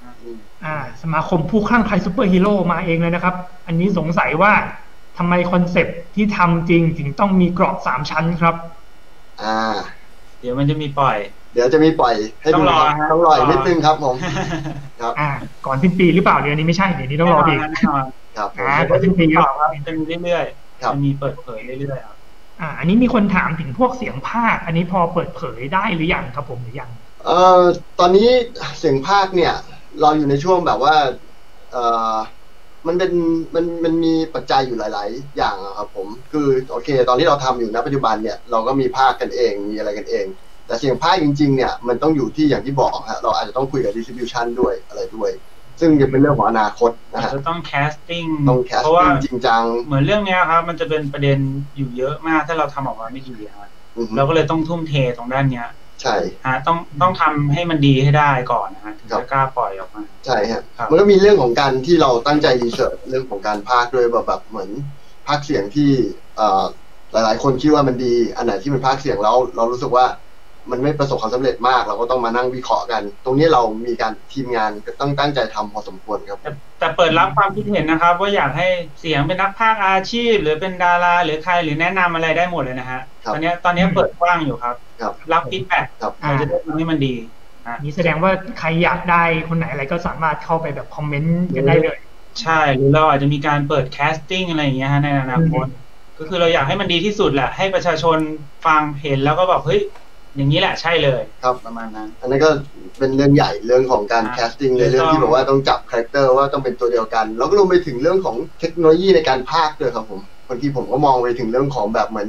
สมาคมผู้คลั่งไคลซูเปอร์ฮีโร่มาเองเลยนะครับอันนี้สงสัยว่าทำไมคอนเซ็ปต์ที่ทำจริงถึงต้องมีกรอบ3ชั้นครับเดี๋ยวมันจะมีปล่อยให้ดูครับต้องรอนิดนึงครับผมครับก่อนสิ้นปีหรือเปล่าเดี๋ยวนี้ไม่ใช่เดี๋ยวนี้ต้องรออีกครับก่อนสิ้นปีครับจะมีเรื่อยๆจะมีเปิดเผยเรื่อยๆครับอันนี้มีคนถามถึงพวกเสียงภาคอันนี้พอเปิดเผยได้หรือยังครับผมหรือยังตอนนี้เสียงภาคเนี่ยเราอยู่ในช่วงแบบว่ามันมีปัจจัยอยู่หลายๆอย่างครับผมคือโอเคตอนที่เราทำอยู่ณปัจจุบันเนี่ยเราก็มีภาคกันเองมีอะไรกันเองแต่เสียงภาคจริงๆเนี่ยมันต้องอยู่ที่อย่างที่บอกฮะเราอาจจะต้องคุยกับ distribution ด้วยอะไรด้วยซึ่งจะเป็นเรื่องของอนาคตนะฮะจะต้อง casting เพราะว่าจริงจังเหมือนเรื่องนี้ครับมันจะเป็นประเด็นอยู่เยอะมากถ้าเราทำออกมาไม่ดีครับเราก็เลยต้องทุ่มเทตรงด้านเนี้ยใช่ฮะต้องทำให้มันดีให้ได้ก่อนนะฮะถึงจะกล้าปล่อยออกมาใช่ฮะมันก็มีเรื่องของการที่เราตั้งใจรีเสิร์ชเรื่องของการพากย์ด้วยแบบเหมือนพากย์เสียงที่หลายๆคนคิดว่ามันดีอันไหนที่มันพากย์เสียงแล้วเรารู้สึกว่า มันไม่ประสบความสำเร็จมากเราก็ต้องมานั่งวิเคราะห์กันตรงนี้เรามีการทีมงานก็ต้องตั้งใจทำพอสมควรครับแต่เปิดรับความคิดเห็นนะครับว่าอยากให้เสียงเป็นนักพากย์อาชีพหรือเป็นดาราหรือใครหรือแนะนำอะไรได้หมดเลยนะฮะตอนนี้เปิดกว้างอยู่ครับรับฟีดแบ็กเราจะได้ทำให้มันดีนี่แสดงว่าใครอยากได้คนไหนอะไรก็สามารถเข้าไปแบบคอมเมนต์กันได้เลยใช่หรือเราอาจจะมีการเปิดแคสติ้งอะไรอย่างเงี้ยฮะในอนาคตก็คือเราอยากให้มันดีที่สุดแหละให้ประชาชนฟังเห็นแล้วก็บอกเฮ้ยอย่างนี้แหละใช่เลยครับประมาณนั้นอันนั้นก็เป็นเรื่องใหญ่เรื่องของการแคสติ้งเลยเรื่องที่บอกว่าต้องจับคาแรคเตอร์ว่าต้องเป็นตัวเดียวกันแล้วก็รวมไปถึงเรื่องของเทคโนโลยีในการพากย์ด้วยครับผมบางทีผมก็มองไปถึงเรื่องของแบบเหมือน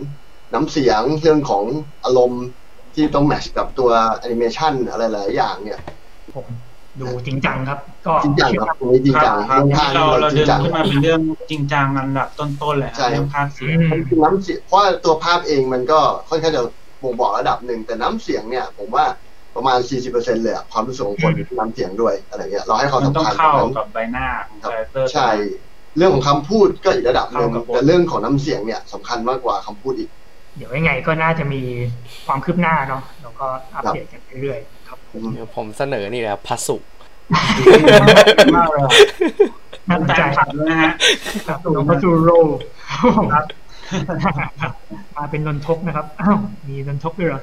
น้ำเสียงเรื่องของอารมณ์ที่ต้องแมทช์กับตัวแอนิเมชันอะไรหลายอย่างเนี่ยผมดูจริงจังครับก็จริงจังครับจริงจังเราดึงขึ้นมาเป็นเรื่องจริงจังอันดับต้นๆเลยเรื่องภาพเสียงน้ำเสียงเพราะตัวภาพเองมันก็ค่อนข้างจะบ่งบอกระดับหนึ่งแต่น้ำเสียงเนี่ยผมว่าประมาณ 40% เลยความรู้สึกของคนน้ำเสียงด้วยอะไรเงี้ยเราให้เขาสำคัญกับใบหน้าใช่เรื่องของคำพูดก็อีกระดับนึงแต่เรื่องของน้ำเสียงเนี่ยสำคัญมากกว่าคำพูดอีกเดี๋ยวยังไงก็น่าจะมีความคืบหน้าเนาะแล้วก็อัปเดตกันเรื่อยๆครับผมเสนอนี่แหละพัสุมากเลยน่าสนใจนะฮะพัสุโรครับมาเป็นนนทกนะครับอ้าวมีนนทกด้วยเหรอ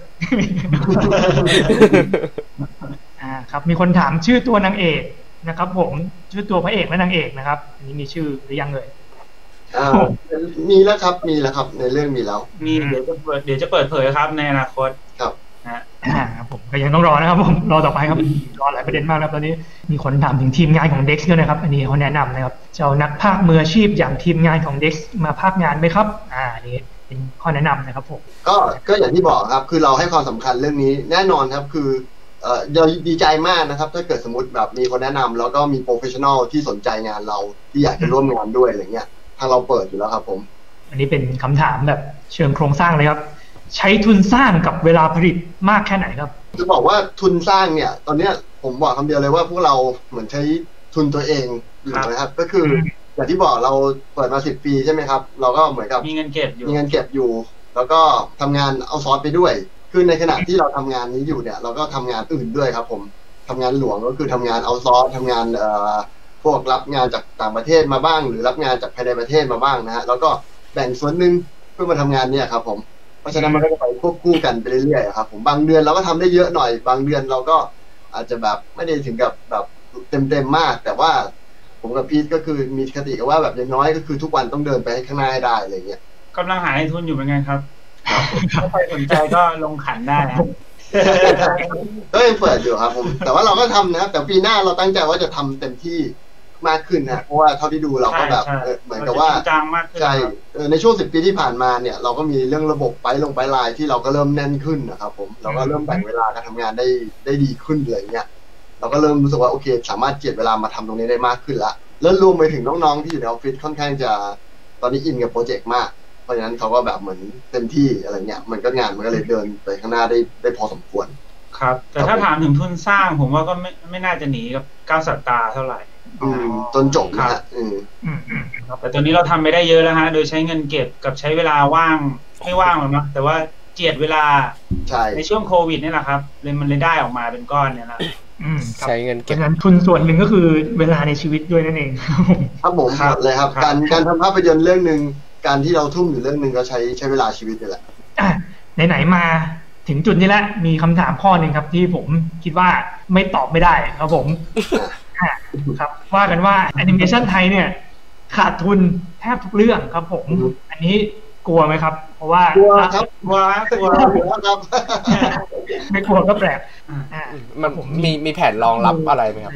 ครับมีคนถามชื่อตัวนางเอกนะครับผมชื่อตัวพระเอกและนางเอกนะครับอันนี้มีชื่อหรือยังเลยมีแล้วครับมีแล้วครับในเรื่องมีแล้วมีเดี๋ยวจะเปิดเผยครับในอนาคตครับนะครับผมก็ยังต้องรอนะครับผมรอต่อไปครับรอหลายประเด็นมากนะครับตอนนี้มีคนถามถึงทีมงานของ Dex ด้วยนะครับอันนี้เขาแนะนำนะครับจะเอานักพากย์มืออาชีพอย่างทีมงานของ Dex มาพากย์งานไหมครับอันนี้เป็นข้อแนะนำนะครับผมก็อย่างที่บอกครับคือเราให้ความสำคัญเรื่องนี้แน่นอนครับคือเราดีใจมากนะครับถ้าเกิดสมมติแบบมีคนแนะนำแล้วก็มีโปรเฟชชั่นอลที่สนใจงานเราที่อยากจะร่วมงานด้วยอะไรเงี้ยทางเราเปิดอยู่แล้วครับผมอันนี้เป็นคำถามแบบเชิงโครงสร้างเลยครับใช้ทุนสร้างกับเวลาผลิตมากแค่ไหนครับจะบอกว่าทุนสร้างเนี่ยตอนนี้ผมบอกคำเดียวเลยว่าพวกเราเหมือนใช้ทุนตัวเองอยู่นะครับก็คืออย่างที่บอกเราเปิดมา10 ปีใช่ไหมครับเราก็เหมือนกับมีเงินเก็บอยู่แล้วก็ทำงานเอาซอสไปด้วยคือในขณะที่เราทำงานนี้อยู่เนี่ยเราก็ทำงานอื่นด้วยครับผมทำงานหลวงก็คือทำงานเอาซอสทำงานพวกรับงานจากต่างประเทศมาบ้างหรือรับงานจากภายในประเทศมาบ้างนะฮะแล้วก็แบ่งส่วนหนึ่งเพื่อมาทำงานเนี่ยครับผมเพราะฉะนั้นมันก็จะไปควบคู่กันไปเรื่อยๆครับผมบางเดือนเราก็ทำได้เยอะหน่อยบางเดือนเราก็อาจจะแบบไม่ได้ถึงกับแบบเต็มมากแต่ว่าผมกับพีทก็คือมีคติกันว่าแบบอย่างน้อยก็คือทุกวันต้องเดินไปข้างหน้าให้ได้อะไรเงี้ยกำลังหาทุนอยู่เป็นไงครับถ้าใครสนใจก็ลงขันได้นะก็ยังเปิดอยู่ครับผมแต่ว่าเราก็ทำนะแต่ปีหน้าเราตั้งใจว่าจะทำเต็มที่มากขึ้นนะเพราะว่าเท่าที่ดูเราก็แบบเหมือนกับว่าใช่ในช่วง10 ปีที่ผ่านมาเนี่ยเราก็มีเรื่องระบบไปไลน์ที่เราก็เริ่มแน่นขึ้นนะครับผมเราก็เริ่มแบ่งเวลาการทำงานได้ดีขึ้นเลยเนี่ยเราก็เริ่มรู้สึกว่าโอเคสามารถเจียดเวลามาทำตรงนี้ได้มากขึ้นละแล้วรวมไปถึงน้องๆที่อยู่ในออฟฟิศค่อนข้างจะตอนนี้อินกับโปรเจกต์มากเพราะฉะนั้นเขาก็แบบเหมือนเต็มที่อะไรเงี้ยมันก็งานมันก็เลยเดินไปข้างหน้าได้พอสมควรครับแต่ถ้าถามถึงทุนสร้างผมว่าก็ไม่น่าจะหนีกับก้าวสัตตาเท่าไหร่จนจบครับแต่ตอนนี้เราทำไม่ได้เยอะแล้วฮะโดยใช้เงินเก็บกับใช้เวลาว่างไม่ว่างหรอกนะแต่ว่าเจียดเวลาในช่วงโควิดนี่แหละครับเลยมันเลยได้ออกมาเป็นก้อนเนี่ยนะใช้เงินเก็บนั้นทุนส่วนหนึ่งก็คือเวลาในชีวิตด้วยนั่นเองครับผมครับเลยครับการทำภาพยนตร์เรื่องหนึ่งการที่เราทุ่มอยู่เรื่องหนึ่งก็ใช้เวลาชีวิตนี่แหละไหนๆมาถึงจุดนี้แล้วมีคำถามข้อหนึ่งครับที่ผมคิดว่าไม่ตอบไม่ได้ครับผมครับว่ากันว่าแอนิเมชันไทยเนี่ยขาดทุนแทบทุกเรื่องครับผมอันนี้กลัวไหมครับเพราะว่ากลัวครับกลัวครับไม่กลัวก็แปลกมันมีแผนรองรับอะไรไหมครับ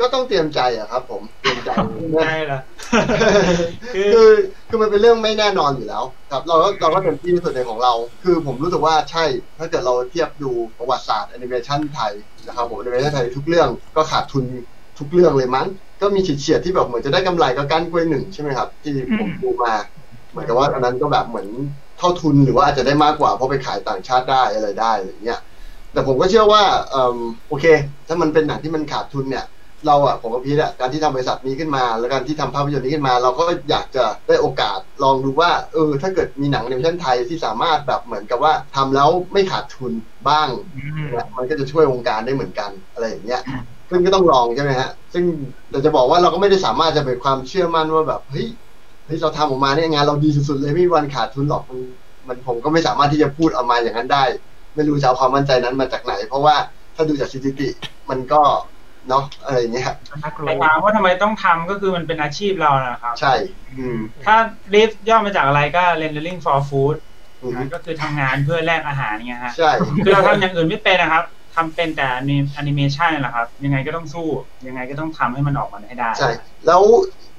ก็ต้องเตรียมใจอะครับผมเตรียมใจใช่ละคือมันเป็นเรื่องไม่แน่นอนอยู่แล้วครับเราก็เต็มที่ส่วนหนึ่งของเราคือผมรู้สึกว่าใช่ถ้าเกิดเราเทียบดูประวัติศาสตร์แอนิเมชันไทยนะครับผมแอนิเมชันไทยทุกเรื่องก็ขาดทุนทุกเรื่องเลยมั้งก็มีเฉียดที่แบบเหมือนจะได้กำไรก็การกล้วยหนึ่งใช่ไหมครับที่ผมดูมาเหมือนกับว่าอันนั้นก็แบบเหมือนเท่าทุนหรือว่าอาจจะได้มากกว่าเพราะไปขายต่างชาติได้อะไรได้อะไรเงี้ยแต่ผมก็เชื่อว่าโอเคถ้ามันเป็นหนังที่มันขาดทุนเนี่ย เราอะผมกับพีทอะการที่ทำบริษัทนี้ขึ้นมาและการที่ทำภาพยนตร์นี้ขึ้นมาเราก็อยากจะได้โอกาสลองดูว่าถ้าเกิดมีหนังแอนิเมชั่นไทยที่สามารถแบบเหมือนกับว่าทำแล้วไม่ขาดทุนบ้างมันก็จะช่วยวงการได้เหมือนกันอะไรอย่างเงี้ยซึ่งก็ต้องลองใช่ไหมฮะซึ่งแต่จะบอกว่าเราก็ไม่ได้สามารถจะเป็นความเชื่อมั่นว่าแบบเฮ้ยเราทำออกมาเนี่ยงานเราดีสุดๆเลยไม่มีวันขาดทุนหรอกมันผมก็ไม่สามารถที่จะพูดออกมาอย่างนั้นได้ไม่รู้จะเอาความมั่นใจนั้นมาจากไหนเพราะว่าถ้าดูจากสถิติมันก็เนาะอะไรอย่างเงี้ยแต่ถามว่าทำไมต้องทำก็คือมันเป็นอาชีพเรานะครับใช่ถ้าลิฟย่อมาจากอะไรก็ rendering for food ก็คือทำงานเพื่อแลกอาหารเงี้ยฮะใช่คือเราทำอย่างอื่นไม่เป็นนะครับทำเป็นแต่แอนิเมชันแหละครับยังไงก็ต้องสู้ยังไงก็ต้องทำให้มันออกมาให้ได้ใช่แล้ว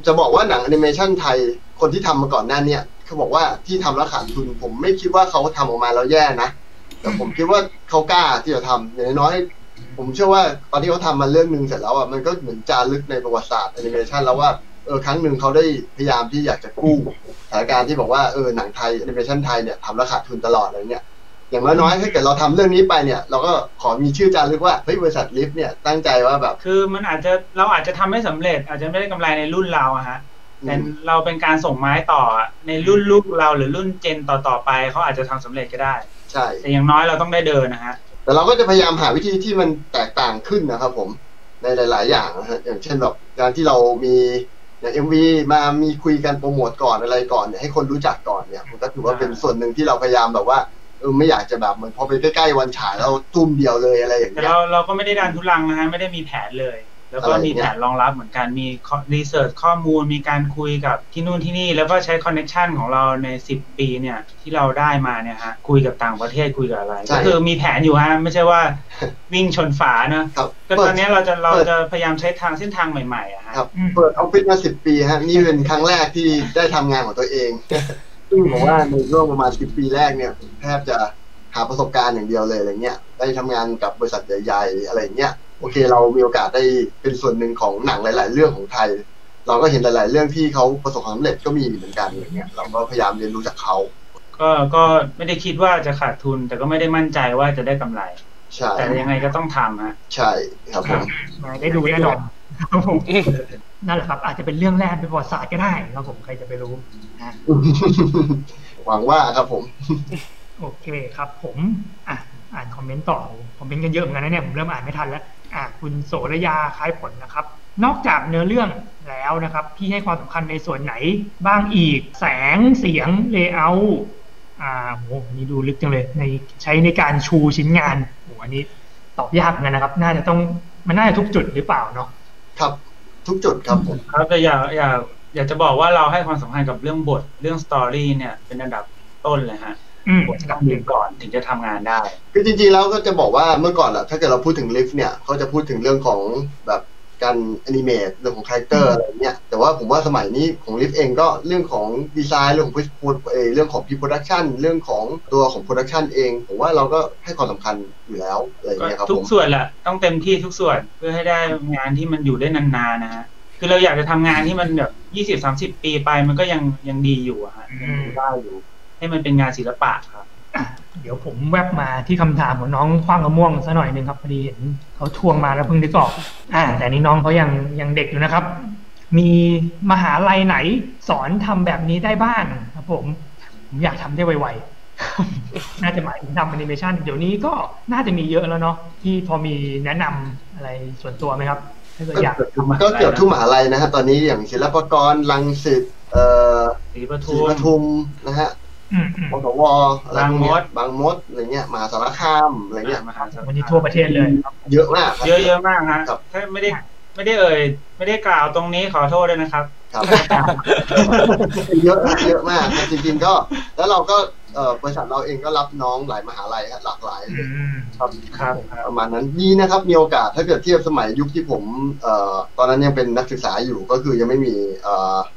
จะบอกว่าหนังแอนิเมชันไทยคนที่ทำมาก่อนหน้าเนี่ยเขาบอกว่าที่ทำแล้วขาดทุนผมไม่คิดว่าเขาทำออกมาแล้วแย่นะแต่ผมคิดว่าเขากล้าที่จะทำอย่างน้อยผมเชื่อว่าตอนที่เขาทำมาเรื่องนึงเสร็จแล้วอ่ะมันก็เหมือนจารึกในประวัติศาสตร์แอนิเมชันแล้วว่าครั้งหนึ่งเขาได้พยายามที่อยากจะกู้สถานการณ์ที่บอกว่าหนังไทยแอนิเมชันไทยเนี่ยทำแล้วขาดทุนตลอดอะไรเนี่ยอย่างน้อยๆถ้าเกิดเราทำเรื่องนี้ไปเนี่ยเราก็ขอมีชื่อจารึกว่าเฮ้ยบริษัทลิฟเนี่ยตั้งใจว่าแบบคือมันอาจจะเราอาจจะทำไม่สำเร็จอาจจะไม่ได้กำไรในรุ่นเราฮะแต่เราเป็นการส่งไม้ต่อในรุ่นลูกเราหรือรุ่นเจนต่อไปเขาอาจจะทำสำเร็จก็ได้ใช่แต่อย่างน้อยเราต้องได้เดินนะฮะแต่เราก็จะพยายามหาวิธีที่มันแตกต่างขึ้นนะครับผมในหลายๆอย่างนะฮะอย่างเช่นแบบการที่เรามีอย่างเอ็มวีมามีคุยกันโปรโมทก่อนอะไรก่อนให้คนรู้จักก่อนเนี่ยผมก็ถือว่าเป็นส่วนหนึ่งที่เราพยายามแบบว่าไม่อยากจะแบบเหมือนพอไปใกล้ๆวันฉายแล้วตุ้มเดียวเลยอะไรอย่างเงี้ยแต่เราก็ไม่ได้ดันทุลังนะฮะไม่ได้มีแผนเลยแล้วก็มีแผนรองรับเหมือนกันมีรีเสิร์ชข้อมูลมีการคุยกับที่นู่นที่นี่แล้วก็ใช้คอนเนคชันของเราใน10ปีเนี่ยที่เราได้มาเนี่ยฮะคุยกับต่างประเทศคุยกับอะไรก็คือมีแผนอยู่ฮะไม่ใช่ว่าวิ่งชนฝานะก็ตอนนี้เราจะพยายามใช้ทางเส้นทางใหม่ๆอะฮะเปิดออฟฟิศมา10ปีฮะนี่เป็นครั้งแรกที่ได้ทำงานของตัวเองซึ่งผมว่าในช่วงประมาณ10ปีแรกเนี่ยแทบจะหาประสบการณ์อย่างเดียวเลยอะไรเงี้ยได้ทำงานกับบริษัทใหญ่ๆอะไรเงี้ยโอเคเรามีโอกาสได้เป็นส่วนหนึ่งของหนังหลายๆเรื่องของไทยเราก็เห็นหลายๆเรื่องที่เขาประสบความสำเร็จก็มีเหมือนกันอย่างเงี้ยเราก็พยายามเรียนรู้จากเขาก็ไม่ได้คิดว่าจะขาดทุนแต่ก็ไม่ได้มั่นใจว่าจะได้กำไรใช่แต่ยังไงก็ต้องทำฮะใช่ครับผมได้ดูแน่นอนนั่นแหละครับอาจจะเป็นเรื่องแรกเป็นประวัติศาสตร์ก็ได้ครับผมใครจะไปรู้นะหวังว่าครับผมโอเคครับผมอ่านคอมเมนต์ต่อคอมเมนต์กันเยอะเหมือนกันนะเนี่ยผมเริ่มอ่านไม่ทันแล้วคุณโสระยาคล้ายผลนะครับนอกจากเนื้อเรื่องแล้วนะครับพี่ให้ความสำคัญในส่วนไหนบ้างอีกแสงเสียงเลเยอร์โหนี่ดูลึกจังเลยในใช้ในการชูชิ้นงานโหอันนี้ตอบยากเหมือนกันนะครับน่าจะต้องมันน่าจะทุกจุดหรือเปล่าเนาะครับทุกจุดครับผมครับแต่อยากจะบอกว่าเราให้ความสำคัญกับเรื่องบทเรื่องสตอรี่เนี่ยเป็นอันดับต้นเลยฮะบทต้องเรียนก่อนถึงจะทำงานได้คือจริงๆแล้วก็จะบอกว่าเมื่อก่อนแหละถ้าเกิดเราพูดถึงลิฟต์เนี่ยเขาจะพูดถึงเรื่องของแบบการแอนิเมตเรื่องของคาแรคเตอร์อะไรเงี้ยแต่ว่าผมว่าสมัยนี้ของลิฟต์เองก็เรื่องของดีไซน์เรื่องของเรื่องของพรีโปรดักชันเรื่องของตัวของโปรดักชันเองผมว่าเราก็ให้ความสำคัญอยู่แล้วอะไรเงี้ยครับทุกส่วนแหละต้องเต็มที่ทุกส่วนเพื่อให้ได้งานที่มันอยู่ได้นานๆนะฮะคือเราอยากจะทำงานที่มันแบบ20-30 ปีไปมันก็ยังดีอยู่ฮะได้อยู่ให้มันเป็นงานศิลปะครับเดี๋ยวผมแวบมาที่คำถามของน้องขว้างกระม่วงซะหน่อยนึงครับพอดีเห็นเขาทวงมาแล้วเพิ่งได้ตอบแต่นี่น้องเขายังเด็กอยู่นะครับมีมหาลัยไหนสอนทำแบบนี้ได้บ้างครับผมอยากทำได้ไวๆน่าจะหมายถึงทำแอนิเมชันเดี๋ยวนี้ก็น่าจะมีเยอะแล้วเนาะที่พอมีแนะนำอะไรส่วนตัวไหมครับก็เกือบทุกมหาลัยนะฮะตอนนี้อย่างศิลปากรรังสิตศรีปทุมนะฮะมสวบางมดอะไรเงี้ยมหาสารคามอะไรเงี้ยมหาสารคามทั่วประเทศเลยเยอะมากเยอะมากฮะถ้าไม่ได้เอ่ยไม่ได้กล่าวตรงนี้ขอโทษด้วยนะครับเยอะมากจริงๆก็แล้วเราก็บริษัทเราเองก็รับน้องหลายมหาลัยหลากหลายครับประมาณนั้นนี่นะครับมีโอกาสถ้าเกิดเทียบสมัยยุคที่ผมตอนนั้นยังเป็นนักศึกษาอยู่ก็คือยังไม่มี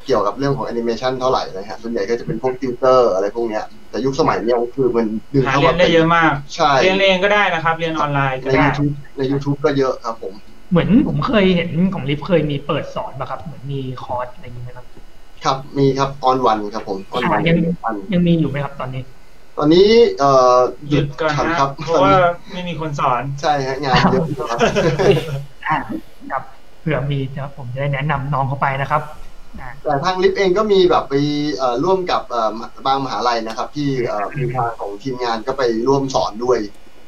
เกี่ยวกับเรื่องของแอนิเมชันเท่าไหร่นะฮะส่วนใหญ่ก็จะเป็นพวกติวเตอร์อะไรพวกเนี้ยแต่ยุคสมัยนี้คือมันดึงเข้ามาได้เยอะมากใช่เรียนเองก็ได้นะครับเรียนออนไลน์ใน YouTube ก็เยอะครับผมเหมือนผมเคยเห็นของลิฟเคยมีเปิดสอนป่ะครับเหมือนมีคอร์สอะไรอย่างนี้นะครับครับมีครับออนวันครับผมออนวันยังมีอยู่ไหมครับตอนนี้หยุดก่อนครับเพราะว่าไม่มีคนสอนใช่ฮะงานเยอะครับ ผื่อมีนะครับผมจะได้แนะนำน้องเขาไปนะครับแต่ทางลิฟต์เองก็มีแบบไปร่วมกับบางมหาลัยนะครับที่มีทางของทีมงานก็ไปร่วมสอนด้วย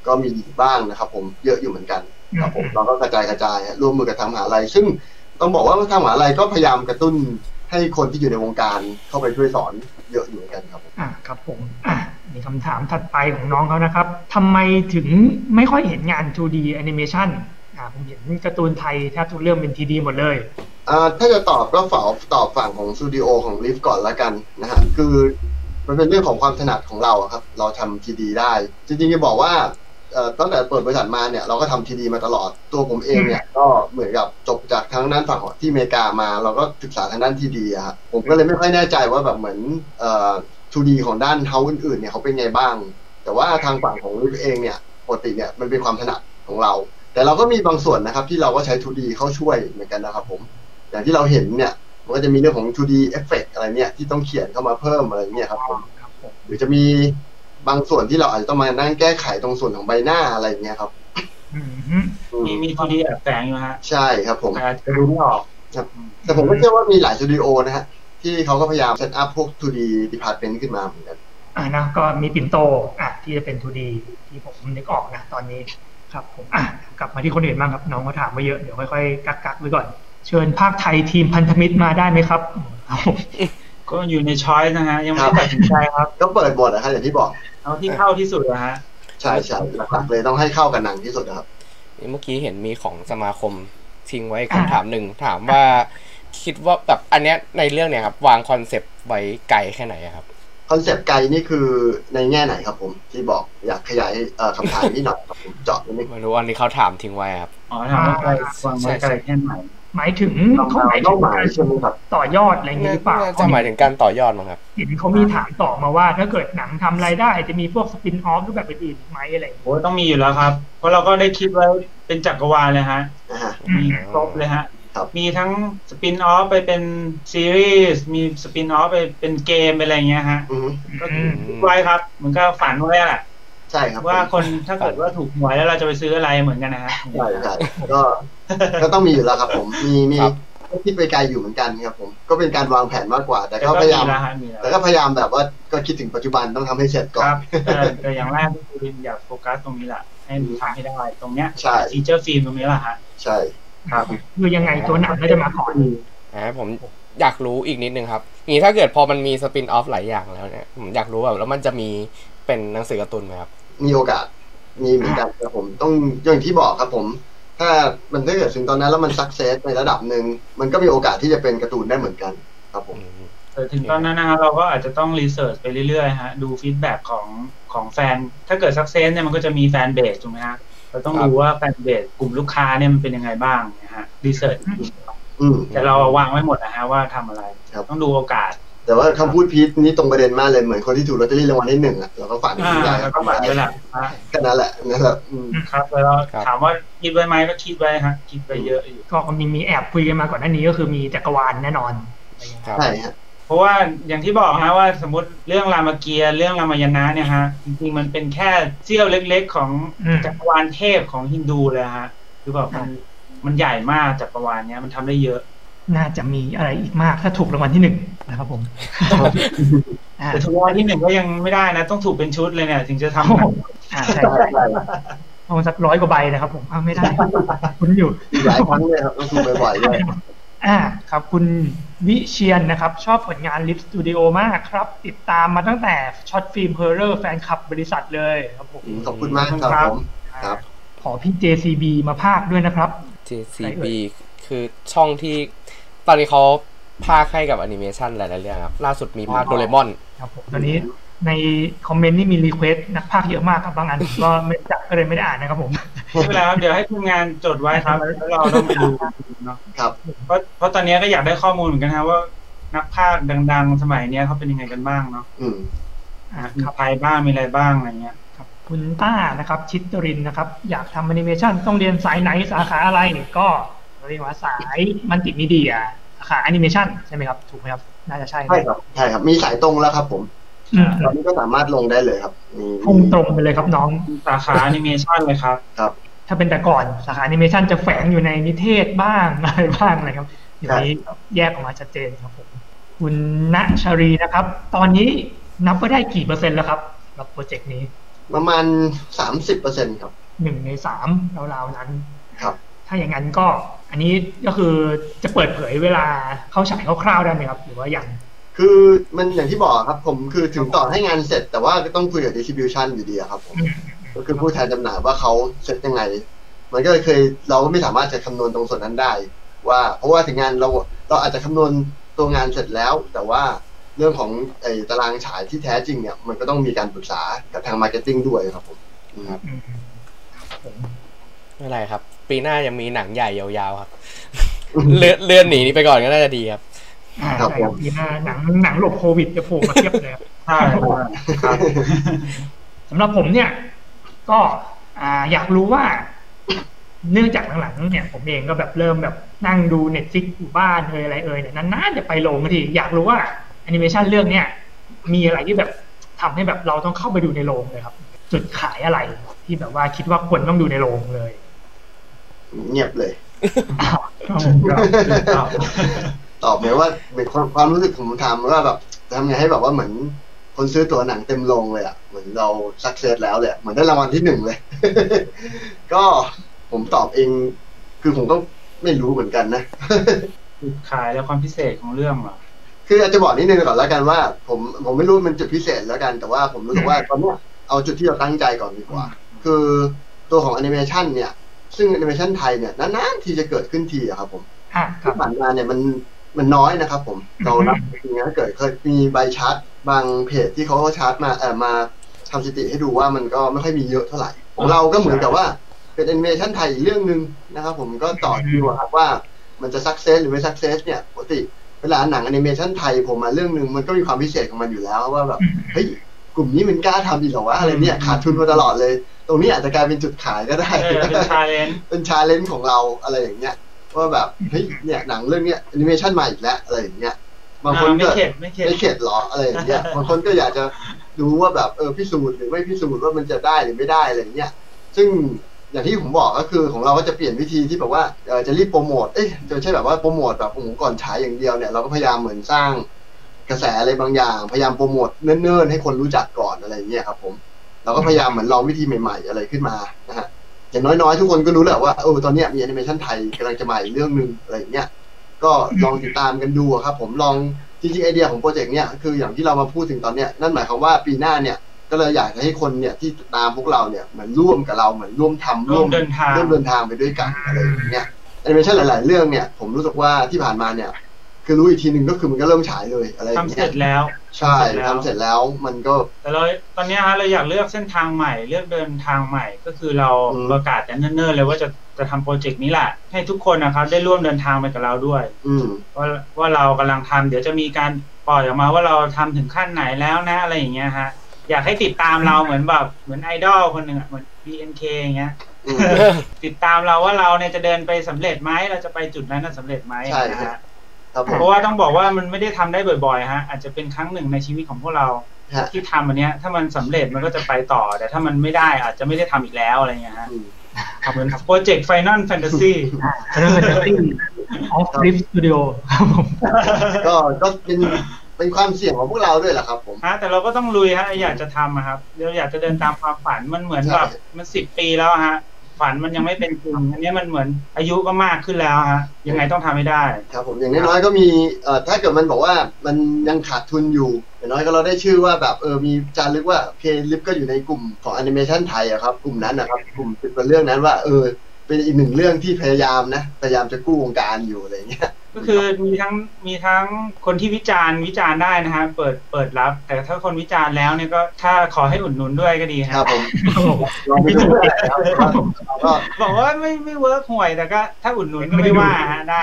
ก็มีบ้างนะครับผมเยอะอยู่เหมือนกันครับผมเราก็กระจายร่วมมือกับทางมหาลัยซึ่งต้องบอกว่าทางมหาลัยก็พยายามกระตุ้นให้คนที่อยู่ในวงการเข้าไปช่วยสอนเยอะอยู่เหมือนกันครับผมครับผมมีคำถามถัดไปของน้องเขานะครับทำไมถึงไม่ค่อยเห็นงาน 2D animation ผมเห็นการ์ตูนไทยแทบทุกเรื่องเป็น 3D หมดเลยถ้าจะตอบก็ตอบฝั่งของสตูดิโอของลิฟก่อนละกันนะฮะคือมันเป็นเรื่องของความถนัดของเราครับเราทำ 3D ได้จริงๆจะบอกว่าตั้งแต่เปิดบริษัทมาเนี่ยเราก็ทำ 3D มาตลอดตัวผมเองเนี่ยก็เหมือนกับจบจากทางด้านฝั่งที่อเมริกามาเราก็ศึกษาทางด้าน 3D ครับผมก็เลยไม่ค่อยแน่ใจว่าแบบเหมือน 2D ของด้านเฮาอื่นๆเนี่ยเขาเป็นไงบ้างแต่ว่าทางฝั่งของลิฟเองเนี่ยปกติเนี่ยมันเป็นความถนัดของเราแต่เราก็มีบางส่วนนะครับที่เราก็ใช้ 2D เข้าช่วยเหมือนกันนะครับผมอย่างที่เราเห็นเนี่ยมันก็จะมีเรื่องของ 2D effect อะไรเนี่ยที่ต้องเขียนเข้ามาเพิ่มอะไรเนี่ยครับผมหรือจะมีบางส่วนที่เราอาจจะต้องมานั่งแก้ไขตรงส่วนของใบหน้าอะไรอย่างเงี้ยครับมี 2D แอบแฝงอยู่ฮะใช่ครับผมจะดูไม่ออกแต่ผมก็เชื่อว่ามีหลายสตูดิโอนะฮะที่เขาก็พยายามเซตอัพพวก 2D department ขึ้นมาเหมือนกันนะก็มีปิ่นโตที่จะเป็น 2D ที่ผมนึกออกนะตอนนี้ครับผมกลับมาที่คนอื่นบ้างครับน้องเขาถามมาเยอะเดี๋ยวค่อยๆกักไว้ก่อนเชิญภาคไทยทีมพันธมิตรมาได้ไหมครับก็อยู่ในช้อยนะฮะยังไม่ตัดสินใจครับก็เปิดบทนะครับอย่างที่บอกเอาที่เข้าที่สุดนะฮะใช่ใช่หลักเลยต้องให้เข้ากับหนังที่สุดนะครับเมื่อกี้เห็นมีของสมาคมทิ้งไว้คำถามหนึ่งถามว่าคิดว่าแบบอันเนี้ยในเรื่องเนี้ยครับวางคอนเซปต์ไว้ไกลแค่ไหนครับคอนเซปต์ไกลนี่คือในแง่ไหนครับผมที่บอกอยากขยายคำถามนิดหน่อยครับผมเจาะนิดนึงไม่รู้อันนี้เขาถามทิ้งไว้ครับอ๋อถามว่าไกลวางไว้ไกลแค่ไหนหมายถึงเขาหมายถึงการต่อยอดอะไรอย่างนี้หรือเปล่าจะหมายถึงการต่อยอดมั้งครับเห็นเขามีถามต่อมาว่าถ้าเกิดหนังทำรายได้จะมีพวกสปินออฟรูปแบบอื่นๆไหมอะไรโอ้ต้องมีอยู่แล้วครับเพราะเราก็ได้คิดไว้เป็นจักรวาลเลยฮะมีครบเลยฮะมีทั้งสปินออฟไปเป็นซีรีส์มีสปินออฟไปเป็นเกมอะไรอย่างเงี้ยฮะก็คิดไว้ครับเหมือนก็ฝันไว้แหละใช่ครับว่าคนถ้าเกิดว่าถูกหวยแล้วเราจะไปซื้ออะไรเหมือนกันนะฮะใช่ก็ต้องมีอยู่แล้วครับผมมีคิดไปไกลอยู่เหมือนกันครับผมก็เป็นการวางแผนมากกว่าแต่ก็พยายามแบบว่าก็คิดถึงปัจจุบันต้องทำให้เสร็จก่อนแต่อย่างแรกคืออยากโฟกัสตรงนี้แหละให้มันทำให้ได้ตรงเนี้ยฟีเจอร์ฟิล์มตรงนี้แหละฮะใช่ครับคือยังไงตัวหนังก็จะมาก่อนผมอยากรู้อีกนิดนึงครับนี่ถ้าเกิดพอมันมีสปินออฟหลายอย่างแล้วเนี่ยผมอยากรู้แบบแล้วมันจะมีเป็นหนังสือการ์ตูนไหมครับมีโอกาสมีเหมือนกันครับผมต้องอย่างที่บอกครับผมถ้าเกิดถึงตอนนั้นแล้วมันซักเซสในระดับหนึ่งมันก็มีโอกาสที่จะเป็นการ์ตูนได้เหมือนกันครับผมแต่ถึงตอนนั้นนะครับเราก็อาจจะต้องรีเสิร์ชไปเรื่อยๆฮะดูฟีดแบ็กของแฟนถ้าเกิดซักเซสเนี่ยมันก็จะมีแฟนเบสถูกไหมฮะเราต้องรู้ว่าแฟนเบสกลุ่มลูกค้าเนี่ยมันเป็นยังไงบ้างนะฮะรีเสิร์ชแต่เราวางไว้หมดนะฮะว่าทำอะไรต้องดูโอกาสแต่ว่าคำพูดพีทนี้ตรงประเด็นมากเลยเหมือนคนที่ถูกลอตเตอรี่รางวัลที่หนึ่งอ่ะเราก็ฝันได้แล้วก็ฝันได้แหละก็นั่นแหละนะครับแล้วถามว่าคิดไว้ไหมก็คิดไว้ฮะคิดไปเยอะอยู่ก็ยังมีแอบคุยกันมาก่อนหน้านี้ก็คือมีจักรวาลแน่นอนใช่ครับเพราะว่าอย่างที่บอกฮะว่าสมมติเรื่องรามเกียรติ์เรื่องรามายณะเนี่ยฮะจริงๆมันเป็นแค่เสี้ยวเล็กๆของจักรวาลเทพของฮินดูเลยฮะคือแบบมันใหญ่มากจักรวาลเนี้ยมันทำได้เยอะน่าจะมีอะไรอีกมากถ้าถูกรางวัลที่หนึ่งนะครับผมแต่ถูกรางวัลที่หนึ่งก็ยังไม่ได้นะต้องถูกเป็นชุดเลยเนี่ยถึงจะทำใช่เอาสักร้อยกว่าใบนะครับผมไม่ได้คุณอยู่หลายครั้งเลยครับต้องถูกบ่อยๆด้วยครับคุณวิเชียนนะครับชอบผลงานลิฟต์สตูดิโอมากครับติดตามมาตั้งแต่ช็อตฟิล์มฮอร์เรอร์แฟนคลับบริษัทเลยครับผมขอบคุณมากครับขอพี่ JCB มาพากด้วยนะครับ JCB คือช่องที่ตอนนี้เขาพากให้กับแอนิเมชันหลายๆเรื่องครับล่าสุดมีพากโดเรมอนครับผมตอนนี้ในคอมเมนต์นี่มีรีเควสต์นักพากเยอะมากครับบางอันก็ไม่จัดก็เลยไม่ได้อ่านนะครับผมไม่เป็นไรครับเดี๋ยวให้ทีมงานจดไว้ครับแล้วเราต้องไปดูเนาะครับเพราะตอนนี้ก็อยากได้ข้อมูลเหมือนกันครับว่านักพากดังๆสมัยเนี้ยเขาเป็นยังไงกันบ้างเนาะมีใครบ้างมีอะไรบ้างอะไรเงี้ยคุณต้านะครับชิตรินนะครับอยากทำแอนิเมชันต้องเรียนสายไหนสาขาอะไรก็เรียกว่าสายมัลติมีเดียค่ะแอนิเมชันใช่ไหมครับถูกไหมครับน่าจะใช่ครับใช่ครับมีสายตรงแล้วครับผมตอนนี้ก็สามารถลงได้เลยครับพุ่งตรงไปเลยครับน้องสาขาแอนิเมชันเลยครับครับ ถ้าเป็นแต่ก่อนสาขาแอนิเมชันจะแฝงอยู่ในนิเทศบ้างอะไรบ้างอะไรครับอย่างนี้แยกออกมาชัดเจนครับผมคุณณชรีนะครับตอนนี้นับว่าได้กี่เปอร์เซ็นต์แล้วครับกับโปรเจกต์นี้ประมาณ 30% ครับ1ใน3ราวๆนั้นครับถ้าอย่างนั้นก็อันนี้ก็คือจะเปิดเผยเวลาเข้าฉายคร่าวๆได้ไหมครับหรือว่ายังคือมันอย่างที่บอกครับผมคือถึงต่อให้งานเสร็จแต่ว่าก็ต้องคุยกับ distribution อยู่ดีครับผมก็คือผู้แทนจำหน่ายว่าเขาเซ็ตยังไงมันก็เคยเราก็ไม่สามารถจะคำนวณตรงส่วนนั้นได้ว่าเพราะว่าถึงงานเราอาจจะคำนวณตัวงานเสร็จแล้วแต่ว่าเรื่องของไอ้ตารางฉายที่แท้จริงเนี่ยมันก็ต้องมีการปรึกษากับทาง marketing ด้วยครับผมครับไม่เป็นไรครับปีหน้ายังมีหนังใหญ่ยาวๆครับ เลื่อนหนีนี่ไปก่อนก็น่าจะดีครับครับปีหน้าหนังหลบโควิดจะโผล่มาเทียบเลยใช่ครับสำหรับผมเนี่ยก็อยากรู้ว่าเนื่องจากหลังๆเนี่ยผมเองก็แบบเริ่มแบบนั่งดู Netflix อยู่บ้านอะไรเนี่ยนานๆจะไปลงทีอยากรู้ว่าแอนิเมชันเรื่องนี้มีอะไรที่แบบทำให้แบบเราต้องเข้าไปดูในโรงเลยครับจุดขายอะไรที่แบบว่าคิดว่าควรต้องดูในโรงเลยเงียบเลย ตอบไหมว่าความรู้สึกของผมทำว่าแบบทำไงให้แบบว่าเหมือนคนซื้อตัวหนังเต็มโรงเลยอ่ะเหมือนเราสักเซสแล้วเลยเหมือนได้รางวัลที่ 1เลย ก็ผมตอบเองคือผมก็ไม่รู้เหมือนกันนะจุดขายและความพิเศษของเรื่องหรอคืออาจจะบอกนิดนึงก่อนแล้วกันว่าผมไม่รู้มันจุดพิเศษแล้วกันแต่ว่าผมรู้สึกว่าตอนนี้เอาจุดที่เราตั้งใจก่อนดีกว่าคือตัวของแอนิเมชันเนี่ยซึ่งแอนิเมชันไทยเนี่ยนานๆที่จะเกิดขึ้นทีครับผมที่ผ่านมาเนี่ยมันน้อยนะครับผมเรารับอย่างนี้เกิดเคยมีใบชาร์ตบางเพจที่เขาชาร์ตมาทำสถิติให้ดูว่ามันก็ไม่ค่อยมีเยอะเท่าไหร่ของเราก็เหมือนกับว่าเป็นแอนิเมชันไทยอีกเรื่องนึงนะครับผมก็ต่อคิวครับว่ามันจะซักเซสหรือไม่ซักเซสเนี่ยปกติเวลาหนังแอนิเมชันไทยผมมาเรื่องนึงมันก็มีความพิเศษของมันอยู่แล้วว่าแบบเฮ้ยกลุ่มนี้มันกล้าทำอีกหรอวะอะไรเนี่ยขาดทุนมาตลอดเลยตรงนี้อาจจะกลายเป็นจุดขายก็ได้เป็นชาเลนจ์ของเราอะไรอย่างเงี้ยว่าแบบเฮ้ยเนี่ยหนังเรื่องเนี้ยแอนิเมชันมาอีกแล้วอะไรอย่างเงี้ยบางคนก็ไม่เข็ดหรออะไรอย่างเงี้ยบางคนก็อยากจะดูว่าแบบพิสูจน์หรือไม่พิสูจน์ว่ามันจะได้หรือไม่ได้อะไรอย่างเงี้ยซึ่งอย่างที่ผมบอกก็คือของเราก็จะเปลี่ยนวิธีที่แบบว่าจะรีบโปรโมทจะไม่ใช่แบบว่าโปรโมทแบบองค์กรฉายอย่างเดียวเนี่ยเราก็พยายามเหมือนสร้างกระแสอะไรบางอย่างพยายามโปรโมทเนิ่นๆให้คนรู้จักก่อนอะไรอย่างเงี้ยครับผมเราก็พยายามเหมือนลองวิธีใหม่ๆอะไรขึ้นมานะฮะอย่างน้อยๆทุกคนก็รู้แหละว่าตอนนี้มีแอนิเมชันไทยกำลังจะมาอีกเรื่องนึงอะไรอย่างเงี้ยก็ลองติดตามกันดูครับผมลองจริงๆไอเดียของโปรเจกต์เนี้ยคืออย่างที่เรามาพูดถึงตอนเนี้ยนั่นหมายความว่าปีหน้าเนี่ยก็เลยอยากให้คนเนี่ยที่ตามพวกเราเนี่ยเหมือนร่วมกับเราเหมือนร่วมทำร่วมเดินทางไปด้วยกันอะไรอย่างเงี้ยแอนิเมชั่นหลายๆเรื่องเนี่ยผมรู้สึกว่าที่ผ่านมาเนี่ยคือรู้อีกทีหนึ่งก็คือมันก็เริ่มฉายเลยอะไรอย่างเงี้ยทำเสร็จแล้วใช่ทำเสร็จแล้วมันก็แต่เราตอนนี้ฮะเราอยากเลือกเส้นทางใหม่เลือกเดินทางใหม่ก็คือเราประกาศแต่เนิ่นๆเลยว่าจะทำโปรเจกต์นี้แหละให้ทุกคนนะครับได้ร่วมเดินทางไปกับเราด้วยว่าเรากำลังทำเดี๋ยวจะมีการปล่อยออกมาว่าเราทำถึงขั้นไหนแล้วนะอะไรอย่างเงี้ยฮะอยากให้ติดตามเราเหมือนแบบเหมือนไอดอลคนหนึ่งเหมือน BNK อย่างเงี้ยติดตามเราว่าเราเนี่ยจะเดินไปสำเร็จไหมเราจะไปจุดนั้นน่ะสำเร็จไหมใช่ฮะเพราะว่าต้องบอกว่ามันไม่ได้ทำได้บ่อยๆฮะอาจจะเป็นครั้งหนึ่งในชีวิตของพวกเราที่ทำอันเนี้ยถ้ามันสำเร็จมันก็จะไปต่อแต่ถ้ามันไม่ได้อาจจะไม่ได้ทำอีกแล้วอะไรเงี้ยฮะเหมือนโปรเจกต์ Final Fantasy ของ Drift Studio ครับผมก็เป็นความเสี่ยงของพวกเราด้วยแหละครับผมฮะแต่เราก็ต้องลุยฮะอยากจะทำครับเราอยากจะเดินตามความฝันมันเหมือนแบบมัน10 ปีแล้วฮะฝันมันยังไม่เป็นจริงอันนี้มันเหมือนอายุก็มากขึ้นแล้วฮะยังไงต้องทำให้ได้ครับผมอย่างน้อยๆก็มีถ้าเกิดมันบอกว่ามันยังขาดทุนอยู่อย่างน้อยก็เราได้ชื่อว่าแบบมีจารึกว่าเพลย์ลิฟก็อยู่ในกลุ่มของแอนิเมชันไทยครับกลุ่มนั้นนะครับกลุ่มเป็นเรื่องนั้นว่าเป็นอีกหนึ่งเรื่องที่พยายามจะกู้วงการอยู่อะไรเงี้ยก็คือมีทั้งคนที่วิจารณ์ได้นะฮะเปิดรับแต่ถ้าคนวิจารณ์แล้วเนี่ยก็ถ้าขอให้อุดหนุนด้วยก็ดีครับผมบอกว่าไม่เวิร์กห่วยแต่ก็ถ้าอุดหนุนก็ไม่ว่าฮะได้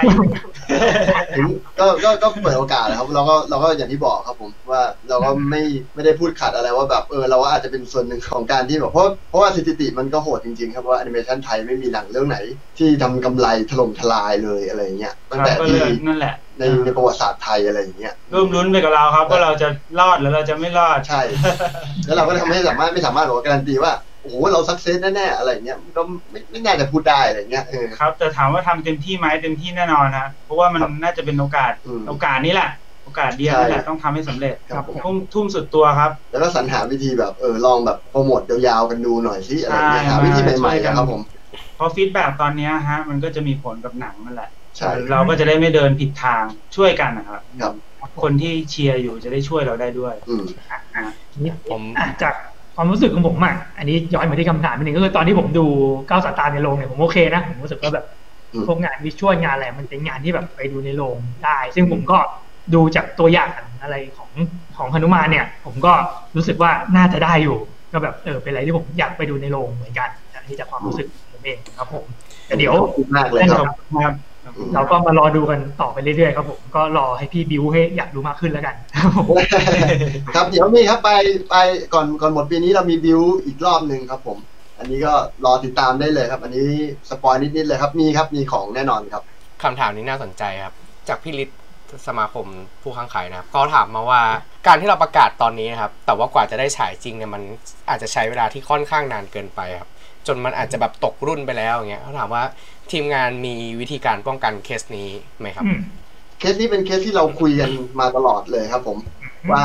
ก็เปิดโอกาสนะครับเราก็อย่างที่บอกครับผมว่าเราก็ไม่ได้พูดขัดอะไรว่าแบบเราอาจจะเป็นส่วนหนึ่งของการที่แบบเพราะว่าสถิติมันก็โหดจริงๆครับว่าแอนิเมชั่นไทยไม่มีหนังเรื่องไหนที่ทำกำไรถล่มทลายเลยอะไรเงี้ยตั้งแต่ที่นั่นแหละในประวัติศาสตร์ไทยอะไรอย่างเงี้ยร่วมรุ้นไปกับเราครับว่าเราจะรอดหรือเราจะไม่รอดใช่แล้วเราก็ทำให้ไม่สามารถบอกการันตีว่า โอ้โหเราสักเซสแน่ๆอะไรเงี้ยก็ไม่น่าจะพูดได้อะไรเงี้ยครับแต่ถามว่าทำเต็มที่ไหมเต็มที่แน่นอนนะเพราะว่ามันน่าจะเป็นโอกาสนี้แหละโอกาสเดียวแหละต้องทำให้สำเร็จครับทุ่มสุดตัวครับแล้วก็สรรหาวิธีแบบลองแบบโปรโมทยาวๆกันดูหน่อยสิอะไรเงี้ยหาวิธีใหม่ๆครับผมพอฟีดแบ็กตอนนี้ฮะมันก็จะมีผลกับหนังนั่นแหละเราก็จะได้ไม่เดินผิดทางช่วยกันนะครับคนที่เชียร์อยู่จะได้ช่วยเราได้ด้วยนี่ผมจากความรู้สึกของผมอ่ะอันนี้ย้อนมาที่คำถามนิดนึงก็คือตอนที่ผมดูก้าวสายตาในโรงเนี่ยผมโอเคนะผมรู้สึกว่าแบบพวกงานวิชวลงานอะไรมันเป็นงานที่แบบไปดูในโรงได้ซึ่งผมก็ดูจากตัวอย่างอะไรของหนุมานเนี่ยผมก็รู้สึกว่าน่าจะได้อยู่ก็แบบเป็นอะไรที่ผมอยากไปดูในโรงเหมือนกันนี่จากความรู้สึกผมเองครับผมแต่เดี๋ยวเราก็มารอดูกันต่อไปเรื่อยๆครับผมก็รอให้พี่บิวให้อยากดูมากขึ้นแล้วกันครับเดี๋ยวมีครับไปก่อนหมดปีนี้เรามีบิวอีกรอบหนึ่งครับผมอันนี้ก็รอติดตามได้เลยครับอันนี้สปอยนิดๆเลยครับมีของแน่นอนครับคำถามนี้น่าสนใจครับจากพี่ฤทธิ์สมาคมผู้ค้าขายนะครับก็ถามมาว่าการที่เราประกาศตอนนี้นะครับแต่ว่ากว่าจะได้ฉายจริงเนี่ยมันอาจจะใช้เวลาที่ค่อนข้างนานเกินไปครับจนมันอาจจะแบบตกรุ่นไปแล้วอย่างเงี้ยเขาถามว่าทีมงานมีวิธีการป้องกันเคสนี้ไหมครับเคสนี้เป็นเคสที่เราคุยกันมาตลอดเลยครับผมว่า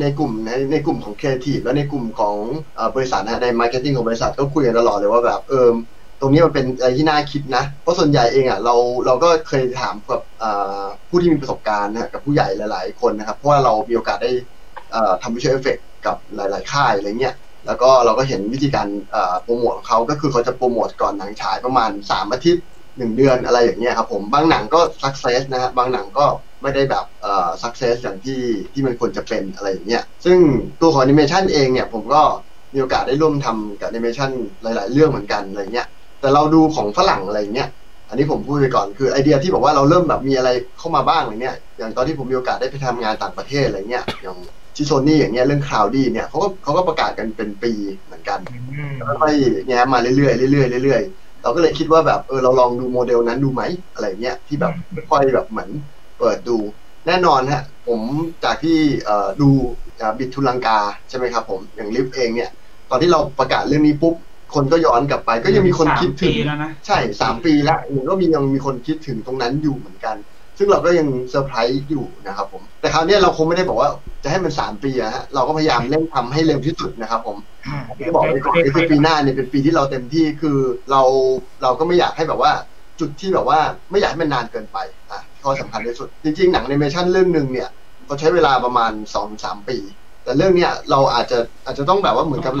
ในกลุ่มของ Creative และในกลุ่มของบริษัทนะใน Marketing ของบริษัทก็คุยกันตลอดเลยว่าแบบตรงนี้มันเป็นอะไรที่น่าคิดนะเพราะส่วนใหญ่เองอ่ะเราก็เคยถามกับผู้ที่มีประสบการณ์นะกับผู้ใหญ่หลายๆคนนะครับเพราะว่าเรามีโอกาสได้ทำวิชวลเอฟเฟกต์กับหลายๆค่ายอะไรเงี้ยแล้วก็เราก็เห็นวิธีการโปรโมทของเขาก็คือเขาจะโปรโมทก่อนหนังฉายประมาณ3อาทิตย์1เดือนอะไรอย่างเงี้ยครับผมบางหนังก็สักเซสนะฮะบางหนังก็ไม่ได้แบบสักเซสอย่างที่มันควรจะเป็นอะไรอย่างเงี้ยซึ่งตัวของแอนิเมชันเองเนี่ยผมก็มีโอกาสได้ร่วมทำกับแอนิเมชันหลายๆเรื่องเหมือนกันอะไรเงี้ยแต่เราดูของฝรั่งอะไรเงี้ยอันนี้ผมพูดไปก่อนคือไอเดียที่บอกว่าเราเริ่มแบบมีอะไรเข้ามาบ้างอะไรเงี้ยอย่างตอนที่ผมมีโอกาสได้ไปทำงานต่างประเทศอะไรเงี้ยอย่างที่โซนี่อย่างเงี้ยเรื่องคลาวดี้เนี่ยเขาก็ประกาศกันเป็นปีเหมือนกันแล้วค่อยแง้มมาเรื่อยๆเรื่อยๆเรื่อยๆเราก็เลยคิดว่าแบบเราลองดูโมเดลนั้นดูไหมอะไรเงี้ยที่แบบค่อยแบบเหมือนเปิดดูแน่นอนฮะผมจากที่ดูบิดทุลังกาใช่ไหมครับผมอย่างลิฟเองเนี่ยตอนที่เราประกาศเรื่องนี้ปุ๊บคนก็ย้อนกลับไปก็ยังมีคนคิดถึงใช่3ปีแล้วก็ยังมีคนคิดถึงตรงนั้นอยู่เหมือนกันซึ่งเราก็ยังเซอร์ไพรส์อยู่นะครับผมแต่คราวนี้เราคงไม่ได้บอกว่าจะให้มัน3ปีอะฮะเราก็พยายามเร่งทำให้เร็วที่สุดนะครับผมที่บอกไปก่อนคือปีหน้าเนี่ยเป็นปีที่เราเต็มที่คือเราก็ไม่อยากให้แบบว่าจุดที่แบบว่าไม่อยากให้มันนานเกินไปอ่ะข้อสำคัญที่สุดจริงๆหนังแอนิเมชั่นเรื่องนึงเนี่ยเขาใช้เวลาประมาณ 2-3 ปีแต่เรื่องเนี้ยเราอาจจะต้องแบบว่าเหมือนกับ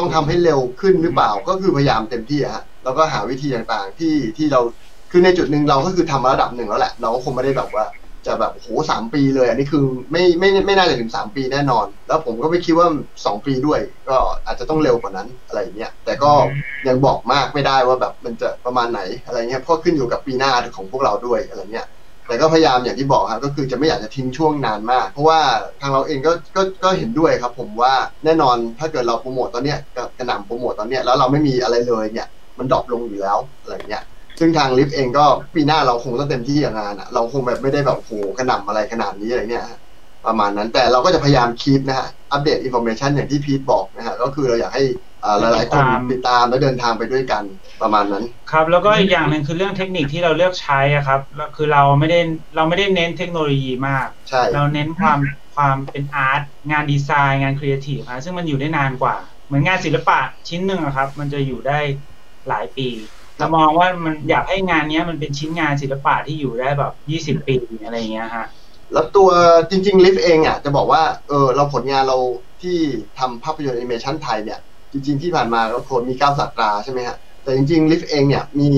ต้องทำให้เร็วขึ้นหรือเปล่าก็คือพยายามเต็มที่ฮะแล้วก็หาวิธีต่างๆที่เราคือในจุดหนึ่งเราก็คือทำมาระดับหนึ่งแล้วแหละเราก็คงไม่ได้แบบว่าจะแบบโห3 ปีเลยอันนี้คือไม่น่าจะถึง3 ปีแน่นอนแล้วผมก็ไม่คิดว่า2 ปีด้วยก็อาจจะต้องเร็วกว่านั้นอะไรเงี้ยแต่ก็ยังบอกมากไม่ได้ว่าแบบมันจะประมาณไหนอะไรเงี้ยเพราะขึ้นอยู่กับปีหน้าของพวกเราด้วยอะไรเงี้ยแต่ก็พยายามอย่างที่บอกครับก็คือจะไม่อยากจะทิ้งช่วงนานมากเพราะว่าทางเราเองก็เห็นด้วยครับผมว่าแน่นอนถ้าเกิดเราโปรโมทตอนเนี้ยกระหน่ำโปรโมทตอนเนี้ยแล้วเราไม่มีอะไรเลยเนี่ยมันดรอปลงอยู่แล้วอะไรเงี้ยซึ่งทางลิฟเองก็ปีหน้าเราคงต้องเต็มที่กับงานอะเราคงแบบไม่ได้แบบโหกระหน่ำอะไรขนาดนี้อะไรเงี้ยประมาณนั้นแต่เราก็จะพยายามคีปนะฮะอัปเดตอินฟอร์เมชันอย่างที่พีทบอกนะฮะก็คือเราอยากให้หลายๆคนติดตามและเดินทางไปด้วยกันประมาณนั้นครับแล้วก็อีกอย่างหนึ่งคือเรื่องเทคนิคที่เราเลือกใช้ครับคือเราไม่ได้เน้นเทคโนโลยีมากเราเน้นความเป็นอาร์ตงานดีไซน์งานครีเอทีฟนะซึ่งมันอยู่ได้นานกว่าเหมือนงานศิลปะชิ้นหนึ่งครับมันจะอยู่ได้หลายปีเรามองว่ามันอยากให้งานนี้มันเป็นชิ้นงานศิลปะที่อยู่ได้แบบ20 ปีอะไรอย่างเงี้ยฮะแล้วตัวจริงๆลิฟเองอ่ะจะบอกว่าเราผลงานเราที่ทำภาพยนตร์แอนิเมชันไทยเนี่ยจริงๆที่ผ่านมาก็คนมีก้าวสัตราใช่ไหมฮะแต่จริงๆลิฟเองเนี่ยมี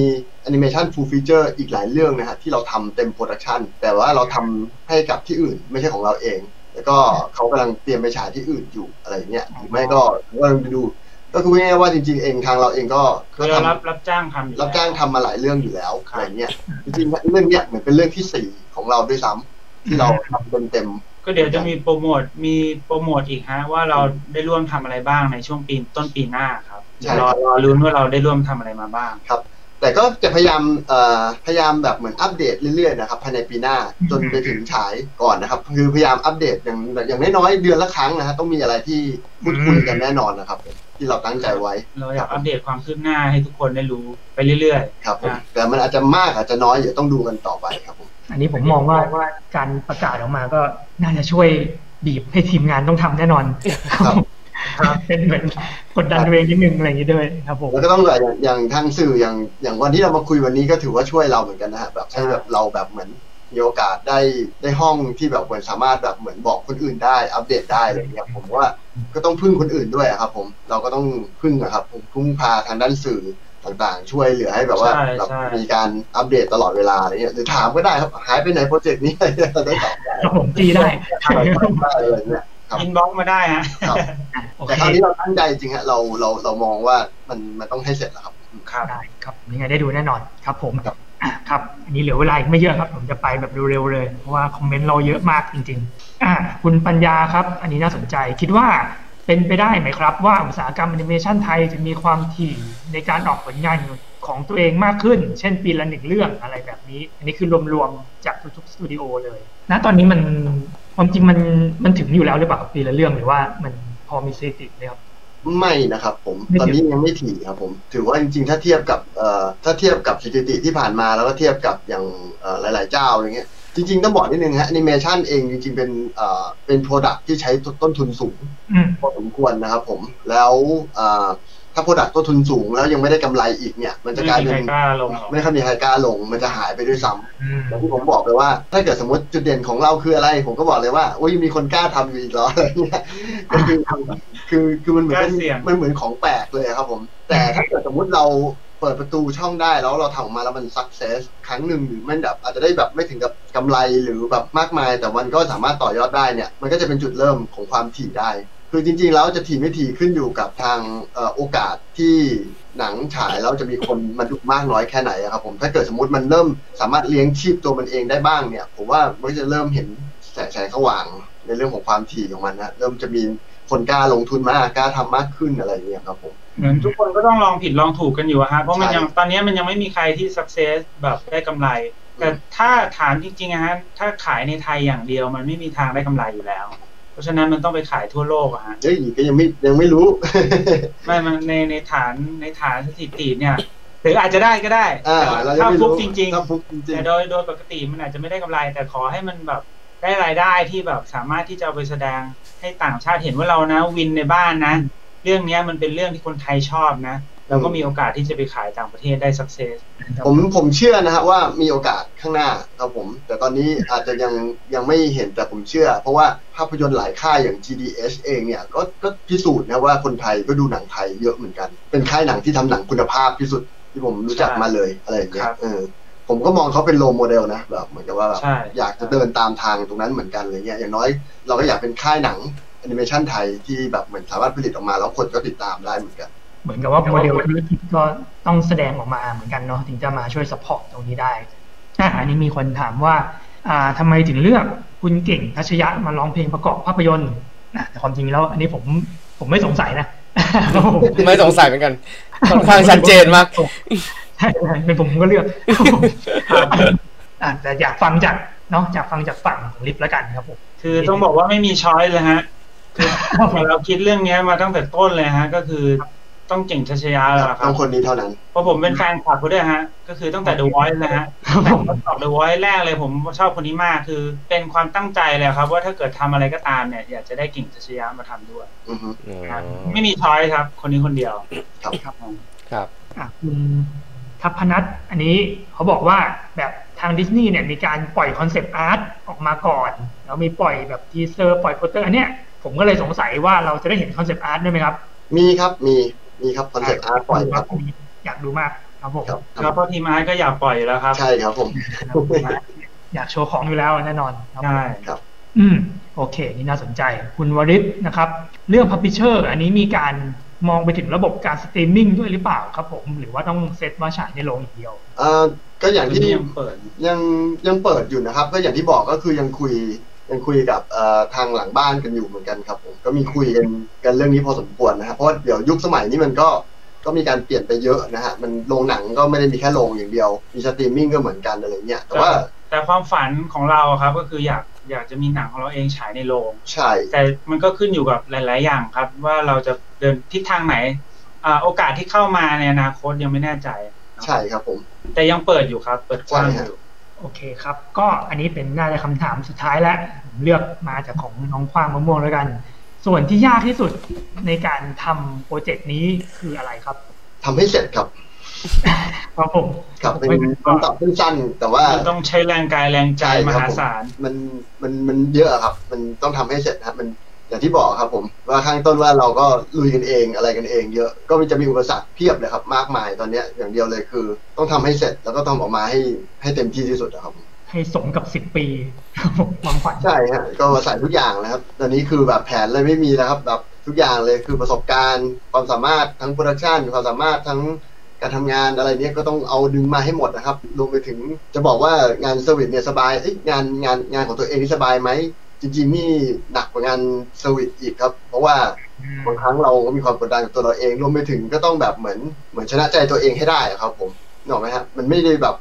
แอนิเมชันฟูลฟีเจอร์อีกหลายเรื่องนะฮะที่เราทำเต็มโปรดักชันแต่ว่าเราทำให้กับที่อื่นไม่ใช่ของเราเองแล้วก็เขากำลังเตรียมไปฉายที่อื่นอยู่อะไรอย่างเงี้ยหรือไม่ก็เราไปดูก็คือง่ายๆว่าจริงๆเองทางเราเองก็รับจ้างทำมาหลายเรื่องอยู่แล้วอะไรเงี้ยจริงๆเรื่องเนี้ยเหมือนเป็นเรื่องที่4ของเราด้วยซ้ำที่เราทำเต็มๆก็เดี๋ยวจะมีโปรโมทอีกฮะว่าเราได้ร่วมทำอะไรบ้างในช่วงปีต้นปีหน้าครับรอลุ้นว่าเราได้ร่วมทำอะไรมาบ้างครับแต่ก็จะพยายามแบบเหมือนอัปเดตเรื่อยๆนะครับภายในปีหน้าจนไปถึงฉายก่อนนะครับคือพยายามอัปเดตอย่างน้อยๆเดือนละครั้งนะฮะต้องมีอะไรที่พูดคุยกันแน่นอนนะครับ ที่เราตั้งใจไว้เราอยากอัปเดตความคืบหน้าให้ทุกคนได้รู้ไปเรื่อยๆครับแต่มันอาจจะมากอาจจะน้อยเดี๋ยวต้องดูกันต่อไปครับผมอันนี้ผมมองว่าการประกาศออกมาก็น่าจะช่วยบีบให้ทีมงานต้องทำแน่นอนเป็นเหมือนกดดันเองนิดนึงอะไรอย่างนี้ด้วยครับผมแล้วก็ต้องอย่างทางสื่ออย่างวันที่เรามาคุยวันนี้ก็ถือว่าช่วยเราเหมือนกันนะฮะแบบให้แบบเราแบบเหมือนมีโอกาสได้ห้องที่แบบสามารถแบบเหมือนบอกคนอื่นได้อัปเดตได้อะไรอย่างเงี้ยผมว่าก็ต้องพึ่งคนอื่นด้วยครับผมเราก็ต้องพึ่งนะครับผมพึ่งพาทางด้านสื่อต่างๆช่วยเหลือให้แบบว่ามีการอัปเดตตลอดเวลาอะไรเงี้ยหรือถามก็ได้ครับหายไปไหนโปรเจกต์นี้เราได้ตอบได้ผมตีได้อะไรเนี่ยอินบ็อกซ์มาได้ฮะแต่คราวนี้เราตั้งใจจริงฮะเรามองว่ามันต้องให้เสร็จแล้วครับได้ครับยังไงได้ดูแน่นอนครับผมครับอันนี้เหลือเวลาอีกไม่เยอะครับผมจะไปแบบเร็วๆเลยเพราะว่าคอมเมนต์เราเยอะมากจริงๆคุณปัญญาครับอันนี้น่าสนใจคิดว่าเป็นไปได้ไหมครับว่าอุตสาหกรรมแอนิเมชันไทยจะมีความถี่ในการออกผลงานของตัวเองมากขึ้นเช่นปีละหนึ่งเรื่องอะไรแบบนี้อันนี้คือรวมๆจากทุกๆสตูดิโอเลยนะตอนนี้มันความจริงมันถึงอยู่แล้วหรือเปล่าปีละเรื่องหรือว่ามันพอมีสถิติไหมครับไม่นะครับผมตอนนี้ยังไม่ถี่ครับผมถือว่าจริงๆถ้าเทียบกับสถิติที่ผ่านมาแล้วก็เทียบกับอย่างหลายๆเจ้าอะไรเงี้ยจริงๆต้องบอกนิดนึงฮะแอนิเมชันเองจริงๆเป็นโปรดักที่ใช้ต้นทุนสูงพอสมควรนะครับผมแล้วถ้าโปรดักต้นทุนสูงแล้วยังไม่ได้กำไรอีกเนี่ยมันจะกลายเป็นไม่ค่อยมีใครกล้าลงมันจะหายไปด้วยซ้ำแล้วที่ผมบอกไปว่าถ้าเกิดสมมติจุดเด่นของเราคืออะไรผมก็บอกเลยว่าโอ้ยมีคนกล้าทำอยู่อีกแล้วอะไรเงี้ยก็คือมันเหมือนของแปลกเลยครับผมแต่ถ้าเกิดสมมติเราเปิดประตูช่องได้แล้วเราทำออกมาแล้วมัน success ครั้งหนึ่งหรือมันแบบอาจจะได้แบบไม่ถึงกับกำไรหรือแบบมากมายแต่มันก็สามารถต่อยอดได้เนี่ยมันก็จะเป็นจุดเริ่มของความถี่ได้คือจริงๆแล้วจะถี่ไม่ถี่ขึ้นอยู่กับทางโอกาสที่หนังฉายแล้วจะมีคนมาดูมากน้อยแค่ไหนครับผมถ้าเกิดสมมติมันเริ่มสามารถเลี้ยงชีพตัวมันเองได้บ้างเนี่ยผมว่ามันจะเริ่มเห็นแสงสว่างในเรื่องของความถี่ของมันนะเริ่มจะมีคนกล้าลงทุนมากกล้าทำมากขึ้นอะไรอย่างเงี้ยครับผมเหมือนทุกคนก็ต้องลองผิดลองถูกกันอยู่ฮะเพราะมันยังตอนนี้มันยังไม่มีใครที่ success แบบได้กำไรแต่ถ้าถามจริงๆฮะถ้าขายในไทยอย่างเดียวมันไม่มีทางได้กำไรอยู่แล้วเพราะฉะนั้นมันต้องไปขายทั่วโลกอะฮะเฮ้ยก็ยังไม่รู้ไม่มันในฐานสถิติเนี่ยหรืออาจจะได้ก็ได้ถ้าฟุกจริงๆแต่โดยปกติมันอาจจะไม่ได้กำไรแต่ขอให้มันแบบได้รายได้ที่แบบสามารถที่จะเอาไปแสดงให้ต่างชาติเห็นว่าเรานะวินในบ้านนะเรื่องนี้มันเป็นเรื่องที่คนไทยชอบนะเราก็มีโอกาสที่จะไปขายต่างประเทศได้สักเซสผมเชื่อนะครับว่ามีโอกาสข้างหน้าครับผมแต่ตอนนี้อาจจะยังไม่เห็นแต่ผมเชื่อเพราะว่าภาพยนตร์หลายค่ายอย่าง GDH เองเนี่ยก็พิสูจน์นะว่าคนไทยก็ดูหนังไทยเยอะเหมือนกันเป็นค่ายหนังที่ทำหนังคุณภาพที่สุดที่ผมรู้จักมาเลยอะไรอย่างเงี้ยผมก็มองเขาเป็นโลโมเดลนะแบบเหมือนกับว่าอยากจะเดินตามทางตรงนั้นเหมือนกันเลยเนี่ยอย่างน้อยเราก็อยากเป็นค่ายหนังแอนิเมชันไทยที่แบบเหมือนสามารถผลิตออกมาแล้วคนก็ติดตามได้เหมือนกันเหมือนกับว่าโมเดลธุรกิจก็ต้องแสดงออกมาเหมือนกันเนาะถึงจะมาช่วยซัพพอร์ตตรงนี้ได้อันนี้มีคนถามว่าทำไมถึงเลือกคุณเก่งทัชยะมาร้องเพลงประกอบภาพยนตร์แต่ความจริงแล้วอันนี้ผมไม่สงสัยนะไม่สงสัยเหมือนกันค่อนข้างชัดเจนมากใช่เป็นผมก็เลือกแต่อยากฟังจากเนาะอยากฟังจากฝั่งของลิฟแล้วกันครับผมคือต้องบอกว่าไม่มีช้อยเลยฮะคือเราคิดเรื่องนี้มาตั้งแต่ต้นเลยฮะก็คือต้องเก่งทัชยาแล้วครับต้องคนนี้เท่านั้นเพราะผมเป็นแฟนคลับเขาด้วยฮะก็คือตั้งแต่ The Voice นะฮะผมก็ตอบ The Voice แรกเลยผมชอบคนนี้มากคือเป็นความตั้งใจเลยครับว่าถ้าเกิดทำอะไรก็ตามเนี่ยอยากจะได้เก่งทัชยามาทำด้วยไม่มีช้อยครับคนนี้คนเดียวครับครับคุณทัพพนัทอันนี้เขาบอกว่าแบบทาง Disney เนี่ยมีการปล่อยคอนเซปต์อาร์ตออกมาก่อนแล้วมีปล่อยแบบทีเซอร์ปล่อยโปสเตอร์อันเนี้ยผมก็เลยสงสัยว่าเราจะได้เห็นคอนเซปต์อาร์ตด้วยไหมครับมีครับมีครับคอนเซ็ปต์อาร์ตปล่อยครับอยากดูมากครับผมแล้วก็ทีมอาร์ตก็อยากปล่อยแล้วครับใช่ครับผมอยากโชว์ของอยู่แล้วแน่นอนใช่ครับโอเคนี่น่าสนใจคุณวริศนะครับเรื่องพับลิเชอร์อันนี้มีการมองไปถึงระบบการสตรีมมิ่งด้วยหรือเปล่าครับผมหรือว่าต้องเซตว่าฉายในโรงอย่างเดียวก็อย่างที่ยังเปิดอยู่นะครับก็อย่างที่บอกก็คือยังคุยกับทางหลังบ้านกันอยู่เหมือนกันครับผมก็มีคุยกันเรื่องนี้พอสมควรนะครับเพราะเดี๋ยวยุคสมัยนี้มันก็มีการเปลี่ยนไปเยอะนะฮะมันโรงหนังก็ไม่ได้มีแค่โรงอย่างเดียวมีสตรีมมิ่งก็เหมือนกันอะไรเงี้ยแต่ว่า แต่ความฝันของเราครับก็คืออยากจะมีหนังของเราเองฉายในโรงใช่แต่มันก็ขึ้นอยู่กับหลายๆอย่างครับว่าเราจะเดินทิศทางไหนโอกาสที่เข้ามาในอนาคตยังไม่แน่ใจใช่ครับผมแต่ยังเปิดอยู่ครับเปิดกว้างอยู่โอเคครับก็อันนี้เป็นน่าจะคำถามสุดท้ายแล้วเลือกมาจากของน้องขว้างมะม่วงแล้วกันส่วนที่ยากที่สุดในการทำโปรเจกต์นี้คืออะไรครับทำให้เสร็จครับครับผมครับเป็นคำตอบสั้นๆแต่ว่าต้องใช้แรงกายแรงใจมหาศาลมันเยอะครับมันต้องทำให้เสร็จครับมันอย่างที่บอกครับผมว่าข้างต้นว่าเราก็ลุยกันเองอะไรกันเองเยอะก็จะมีอุปสรรคเพียบเลยครับมากมายตอนนี้อย่างเดียวเลยคือต้องทำให้เสร็จแล้วก็ต้องออกมาให้เต็มที่ที่สุดครับให้สมกับ10 ปีความฝันใช่ฮะก็มาใส่ทุกอย่างนะครับตอนนี้คือแบบแผนเลยไม่มีแล้วครับแบบทุกอย่างเลยคือประสบการณ์ความสามารถทั้งโปรดักชันความสามารถทั้งการทำงานอะไรเนี้ยก็ต้องเอาดึงมาให้หมดนะครับรวมไปถึงจะบอกว่างานเซอร์วิสเนี่ยสบายงานของตัวเองนี่สบายไหมจริงๆนี่หนักกว่างานเซอร์วิสอีกครับเพราะว่าบางครั้งเราก็มีความกดดันกับตัวเราเองรวมไปถึงก็ต้องแบบเหมือนชนะใจตัวเองให้ได้ครับผมเห็นไหมครับมันไม่ได้แบบ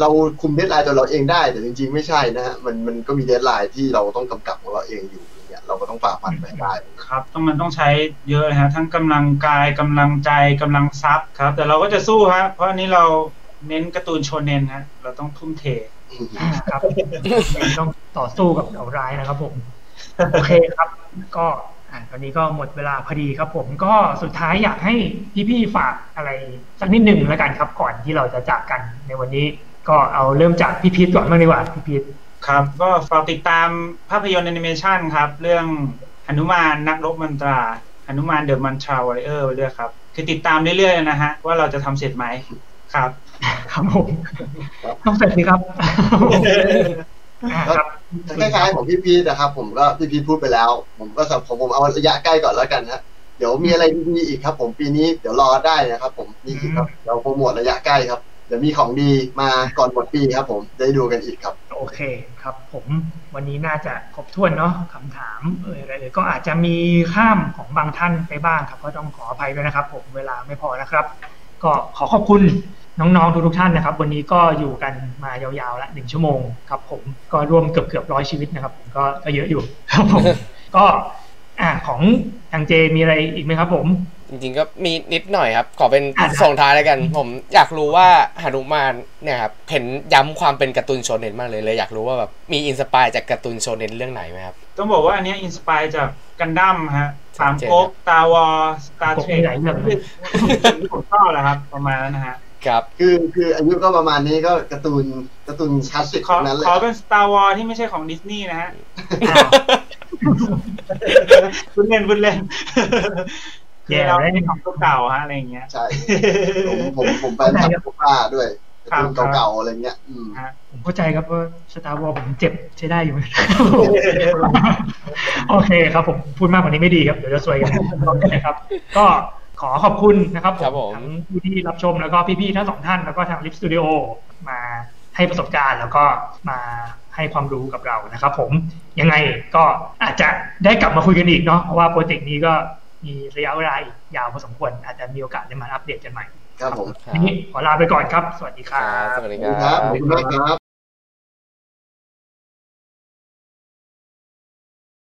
เราคุมเดดไลน์ตัวเราเองได้แต่จริงๆไม่ใช่นะฮะมันก็มีเดดไลน์ที่เราต้องกำกับของเราเองอยู่เนี่ยเราก็ต้องฝ่าฟันไปได้ครับมันต้องใช้เยอะนะฮะทั้งกำลังกายกำลังใจกำลังทรัพย์ครับแต่เราก็จะสู้ฮะเพราะอันนี้เราเน้นการ์ตูนโชเน็นฮะเราต้องทุ่มเทครับต้องต่อสู้กับเหล่าร้ายนะครับผมโอเคครับก็ตอนนี้ก็หมดเวลาพอดีครับผมก็สุดท้ายอยากให้พี่ๆฝากอะไรสักนิดหนึ่งแล้วกันครับก่อนที่เราจะจากกันในวันนี้ก็เอาเริ่มจากพี่พีทก่อนบ้างดีกว่าพี่พีทครับก็ฝากติดตามภาพยนตร์แอนิเมชันครับเรื่องหนุมานนักรบมนตราหนุมานเดอะมันทราวอริเออร์ไปด้วยครับคือติดตามเรื่อยๆนะฮะว่าเราจะทำเสร็จไหมครับครับผมต้องเสร็จดีครับคล้ายๆของพี่พีทนะครับผมก็พี่พีทพูดไปแล้วผมเอาระยะใกล้ก่อนแล้วกันนะเดี๋ยวมีอะไรมีอีกครับผมปีนี้เดี๋ยวรอได้นะครับผมมีอีกครับเราโปรโมทระยะใกล้ครับเดี๋ยวมีของดีมาก่อนหมดปีครับผมได้ดูกันอีกครับโอเคครับผมวันนี้น่าจะครบถ้วนเนาะคำถามอะไรก็อาจจะมีข้ามของบางท่านไปบ้างครับก็ต้องขออภัยด้วยนะครับผมเวลาไม่พอนะครับก็ขอขอบคุณน้องๆทุกท่านนะครับวันนี้ก็อยู่กันมายาวๆละ1 ชั่วโมงครับผมก็รวมเกือบ100 ชีวิตนะครับผมก็เยอะอยู่ครับผมก็ของทางเจมีอะไรอีกไหมครับผมจริงๆก็มีนิดหน่อยครับขอเป็นส่งท้ายแล้วกันผมอยากรู้ว่าหนุมานเนี่ยครับเห็นย้ำความเป็นการ์ตูนโชเน็นมากเลยอยากรู้ว่าแบบมีอินสปายจากการ์ตูนโชเน็นเรื่องไหนไหมครับต้องบอกว่าอันนี้อินสปายจากกันดั้มฮะ3 ก๊ก Star Wars Star Trek ผมชอบแหละครับประมาณนั้นนะฮะครับคืออายุก็ประมาณนี้ก็การ์ตูนคลาสสิกนั้นเลยขอเป็น Star Wars ที่ไม่ใช่ของ Disney นะฮะพูดเล่นเราได้ของเก่าฮะอะไรเงี้ยใช่ผมไปทำผ้าด้วยเก่าๆอะไรเงี้ยผมเข้าใจครับว่า Star Wars ผมเจ็บใช้ได้อยู่โอเคครับผมพูดมากกว่านี้ไม่ดีครับเดี๋ยวจะซวยกันนะครับก็ขอขอบคุณนะครับทั้งผู้ที่รับชมแล้วก็พี่ๆทั้ง2 ท่านแล้วก็ทางลิฟต์สตูดิโอมาให้ประสบการณ์แล้วก็มาให้ความรู้กับเรานะครับผมยังไงก็อาจจะได้กลับมาคุยกันอีกเนาะเพราะว่าโปรเจกต์นี้ก็มีระยะเวลายาวพอสมควรอาจจะมีโอกาสได้มาอัปเดตกันใหม่ครับผมทีนี้ขอลาไปก่อนครับสวัสดีครับสวัสดีครับ